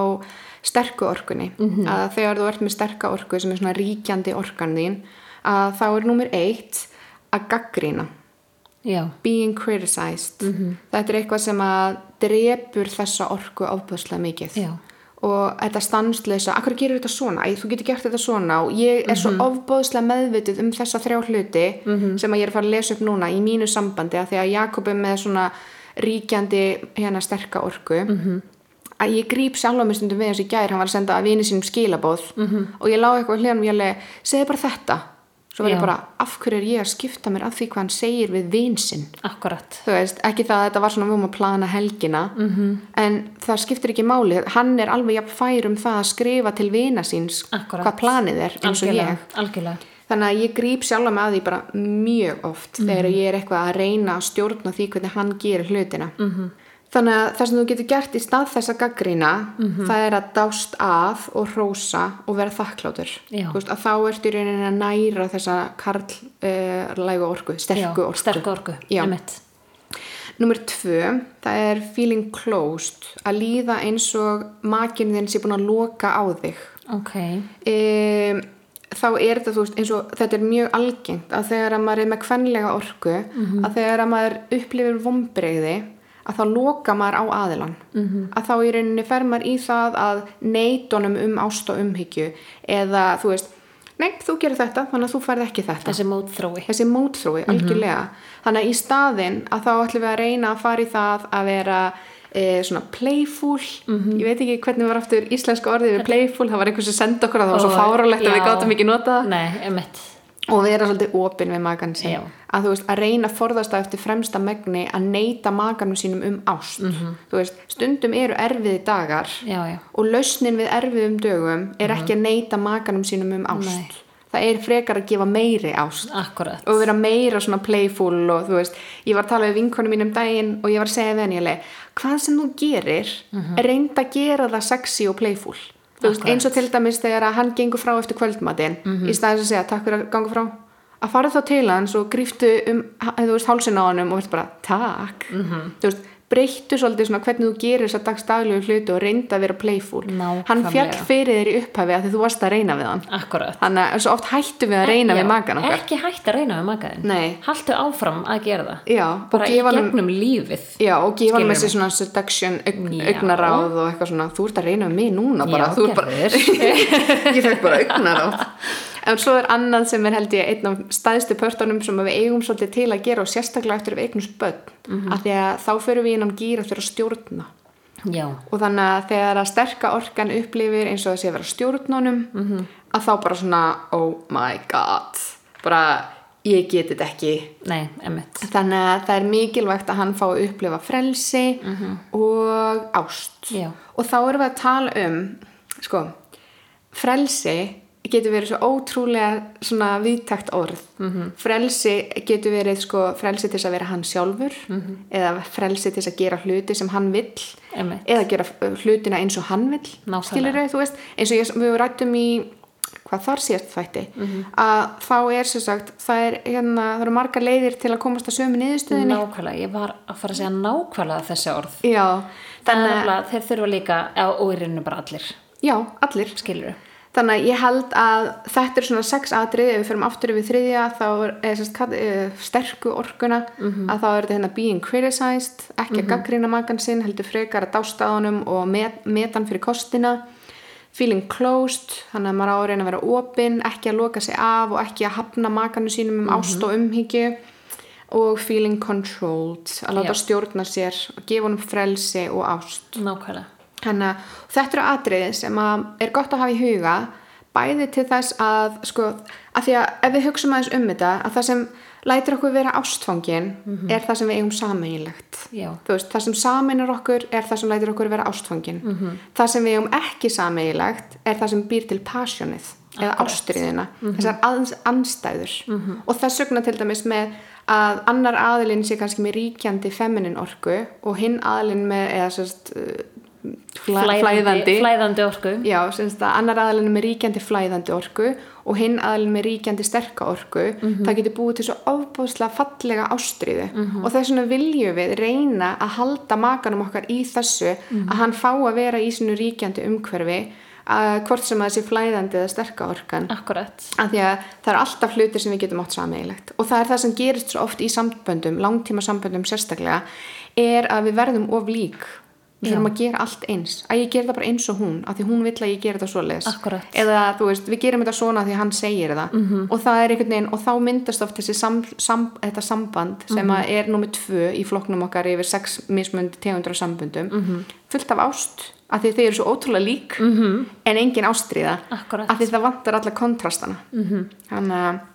sterku orkunni. Að þegar þú ert með sterka orku sem svona ríkjandi orkan þín, að þá númer 1 að gagnrýna. Já. Being criticized. Þetta eitthvað sem að drepur þessa orku ofboðslega mikið. Já. Og þetta stansleysa, af hverju gerir þetta svona? Þú getur gert þetta svona og ég svo ofboðslega meðvituð þessa 3 hluti sem að ég að fara að lesa upp núna í mínu sambandi af því að Jakob með svona ríkjandi sterka orku. Að ég gríp sjálfa mig stundum við eins í gær, hann var að senda að vini sínum skilaboð og ég lá eitthvað hliðanum, ég alveg, segði bara þetta. Svo var ég bara, af hverju ég að skipta mér af því hvað hann segir við vin sinn? Akkurat. Þú veist, ekki það að þetta var svona við að plana helgina, en það skiptir ekki máli. Hann alveg jafn fær það að skrifa til vina síns Akkurat. Hvað planið eins og algjörlega, ég. Algjörlega. Þannig að ég gríp sjálfa mig að því bara mjög oft þegar ég eitthvað að reyna að stjórna því hvernig hann gerir hlutina. Þannig að það sem þú getur gert í stað þess að gagnrýna, það að dást að og hrósa og vera þakklátur. Þú veist, að þá ertu í rauninni að næra þessa karllægu orku, sterku orku. Sterku orku, einmitt. Númer 2, það feeling closed, að líða eins og makinn þinn sé búin að loka á þig. Okay. Þá þetta, þú veist, eins og þetta mjög algengt að þegar að maður með kvenlega orku, að þegar að maður upplifir vonbrigði, að þá loka maður á aðilann, að þá í rauninni fer maður í það að neita honum ást og umhyggju eða þú veist, nei, þú gerir þetta, þannig að þú færð ekki þetta. Þessi mótþrói, algjörlega. Þannig að í staðinn að þá ætlum við að reyna að fara í það að vera svona playful, ég veit ekki hvernig var aftur íslenska orðið við playful, það var einhvers sem sendi okkur að það var svo fáránlegt að við gátum ekki nota. Og vera svolítið opin við makann sinn. Að þú veist, að reyna að forðast eftir fremsta megni að neita makanum sínum ást. Þú veist, stundum eru erfiði dagar og lausnin við erfiðum dögum ekki að neita makanum sínum ást. Það frekar að gefa meiri ást. Akkurat. Og vera meira svona playful og þú veist, ég var að tala við vinkonu mín daginn og ég var að segja við henni alveg, hvað sem þú gerir, reyndu að gera það sexy og playful. Veist, eins og til dæmis þegar að hann gengur frá eftir kvöldmatinn í staðins að segja takk fyrir að ganga frá að fara þá til hans og gríftu hálsinn á honum og verður bara takk þú veist, breyttu svolítið svona hvernig þú gerir þess að dagstaglegu hluti og reynda að vera playful hann féll fyrir þér í upphafi af því þú varst að reyna við hann þannig að svo oft hættu við að reyna við makan okkar ekki hættu að reyna við makan haltu áfram að gera það bara í gegnum lífið og gefa hann þessi svona seduction augnaráð og eitthvað svona, þú ert að reyna við mig núna bara, þú ert bara ég þekk bara augnaráð en svo annað sem held ég einn af stæðstu pörtunum sem við eigum svolítið til að gera og sérstaklega eftir við eignumst börn af því að þá förum við innan gír eftir að stjórna og þannig að þegar að sterka orkan upplifir eins og að sé að vera stjórnunum að þá bara svona oh my god bara ég get þetta ekki þannig að það mikilvægt að hann fá að upplifa frelsi og ást og þá erum við að tala sko, frelsi getur verið svo ótrúlega svona víðtækt orð. Frelsi getur verið sko frelsi til að vera hann sjálfur eða frelsi til að gera hluti sem hann vill eða gera hlutina eins og hann vill. Skilurðu, þú veist, eins og við ræddum í hvað þar síðast þætti að þá sem sagt, það eru margar leiðir til að komast að sömu niðurstöðinni. Nákvæmlega, ég var að fara að segja nákvæmlega þessi orð. Já. Þannig að þeir þurfa líka og í rauninu bara allir. Já, allir. Skilurðu. Þannig að ég held að þetta svona 6 atrið, ef við förum aftur yfir þriðja, þá sterku orkuna, að þá þetta being criticized, ekki að gagnrýna makan sinn, heldur frekar að dást að honum og metan fyrir kostina, feeling closed, þannig að maður á að reyna að vera opin, ekki að loka sig af og ekki að hafna makanum sínum ást og umhyggju og feeling controlled, að láta stjórna sér, að gefa honum frelsi og ást. Nákvæmlega. Þannig að þetta atriði sem gott að hafa í huga bæði til þess að, sko, að því að ef við hugsum aðeins þetta að það sem lætur okkur vera ástfangin það sem við eigum sameiginlegt. Þú veist, það sem sameinar okkur það sem lætur okkur vera ástfangin. Það sem við eigum ekki sameiginlegt það sem býr til passionið. eða ástriðina, þessar andstæður. Og það sögna til dæmis með að annar aðilinn sé kannski með ríkjandi feminin orku og hinn aðilinn með eða flæðandi orku. Já, annar aðilinn með ríkjandi flæðandi orku og hinn aðilinn með ríkjandi sterka orku. Það getur búið til svo ofboðslega fallega ástriðu. Og þess vegna viljum við reyna að halda makanum okkar í þessu að hann fá að vera í sinu ríkjandi umhverfi hvort sem að þessi flæðandi eða sterka orkan. Akkurat. Af því að það eru alltaf hlutir sem við getum átt sameiginlegt. Og það er það sem gerist svo oft í samböndum, langtíma samböndum sérstaklega, er að við verðum of lík. Við þurfum að gera allt eins. Að ég gera það bara eins og hún, af því hún vill að ég gera það svoleiðis. Akkurat. Eða, þú veist, við gerum þetta svona af því hann segir það. Og það er einhvern veginn, og þá myndast oft þessi þetta samband sem að er númer 2 í flokknum okkar yfir 6 mismunandi tegundir af samböndum. Fullt af ást. Af því þau eru svo ótrúlega lík en engin ástríða. Akkurat. Af því það vantar alla kontrastana. Þannig að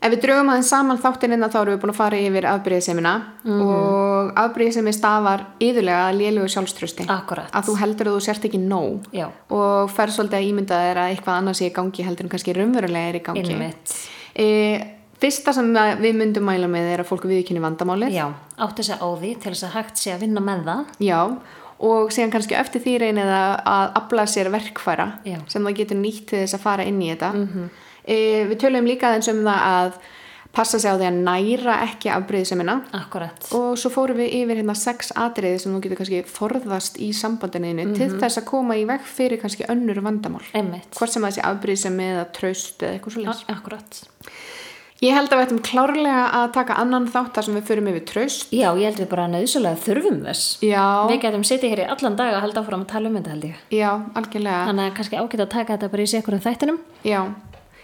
ef við drögum aðeins saman þáttininn þá erum við búin að fara yfir afbrýðisemina og afbrýðisemi stafar yðurlega að lélugu sjálfstrausti. Akkurat. Að þú heldur að þú sért ekki nóg og ferð svolítið að ímynda þér að eitthvað annars sé í gangi heldur en kannski raunverulega í gangi. Einmitt. Fyrsta sem við myndum mæla með að fólk viðurkenni vandamálið. Já, átti sig á því til þess að hægt sé að vinna með það. Já. Og síðan kannski eftir því reynið að afla sér verkfæra sem það getur nýtt til þess að fara inn í þetta. Við töluðum líka aðeins það að passa sig á því að næra ekki afbrýðisemina. Akkurat. Og svo fórum við yfir 6 atriði sem þú getur kannski forðast í sambandinu til þess að koma í veg fyrir kannski önnur vandamál. Einmitt. Hvort sem að þessi afbrýðisemi eða traust eða eitthvað svoleiðis. Akkurat. Ég held að við ættum klárlega að taka annan þátt þar sem við förum yfir traust. Já, ég held við bara nauðsynlega þurfum þess. Já. Við getum setið hér í allan dag að halda áfram að tala um þetta held ég. Já, algjörlega. Þannig að kannski ágætt að taka þetta bara í sekurum þættinum. Já.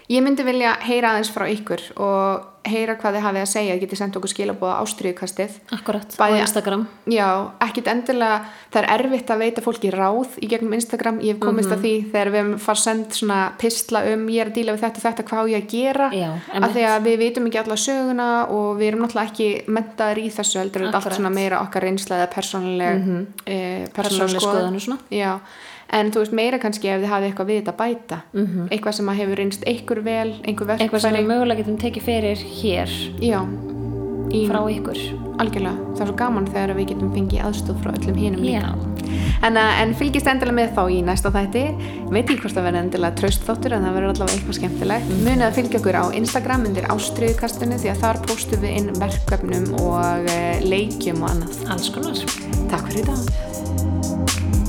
Ég myndi vilja heyra aðeins frá ykkur og heyra hvað þið hafið að segja. Þið getið sent okkur skilaboð á astriducastid. Akkurat, á Instagram. Já, ekkert endilega, það er erfitt að veita fólki ráð í gegnum Instagram. Ég hef komist að því þegar við fara send svona pistla ég er að díla við þetta og þetta, hvað á ég að gera. Já, af því að við vitum ekki alla söguna og við erum náttúrulega ekki menntaðir í þessu heldur. Akkurat. Allt svona meira okkar reynsla eða persónuleg skoðun og svona. Já. En þú veist meira kannski ef þið hafið eitthvað við þetta að bæta. Eitthvað sem að hefur reynst ykkur vel, einhver verkfæri. Eitthvað sem mögulega getum tekið fyrir hér. Já. Frá ykkur. Algjörlega. Það er svo gaman þegar við getum fengið aðstoð frá öllum hinum líka. En fylgist endilega með þá í næsta þætti. Veit ég hvort það verður endilega traust þáttur en það verður allavega eitthvað skemmtilegt. Munið að fylgja okkur á Instagram undir ástriðukastinu því að þar póstum við inn verkefnum og leikjum og annað. Alls konar. Takk fyrir í dag.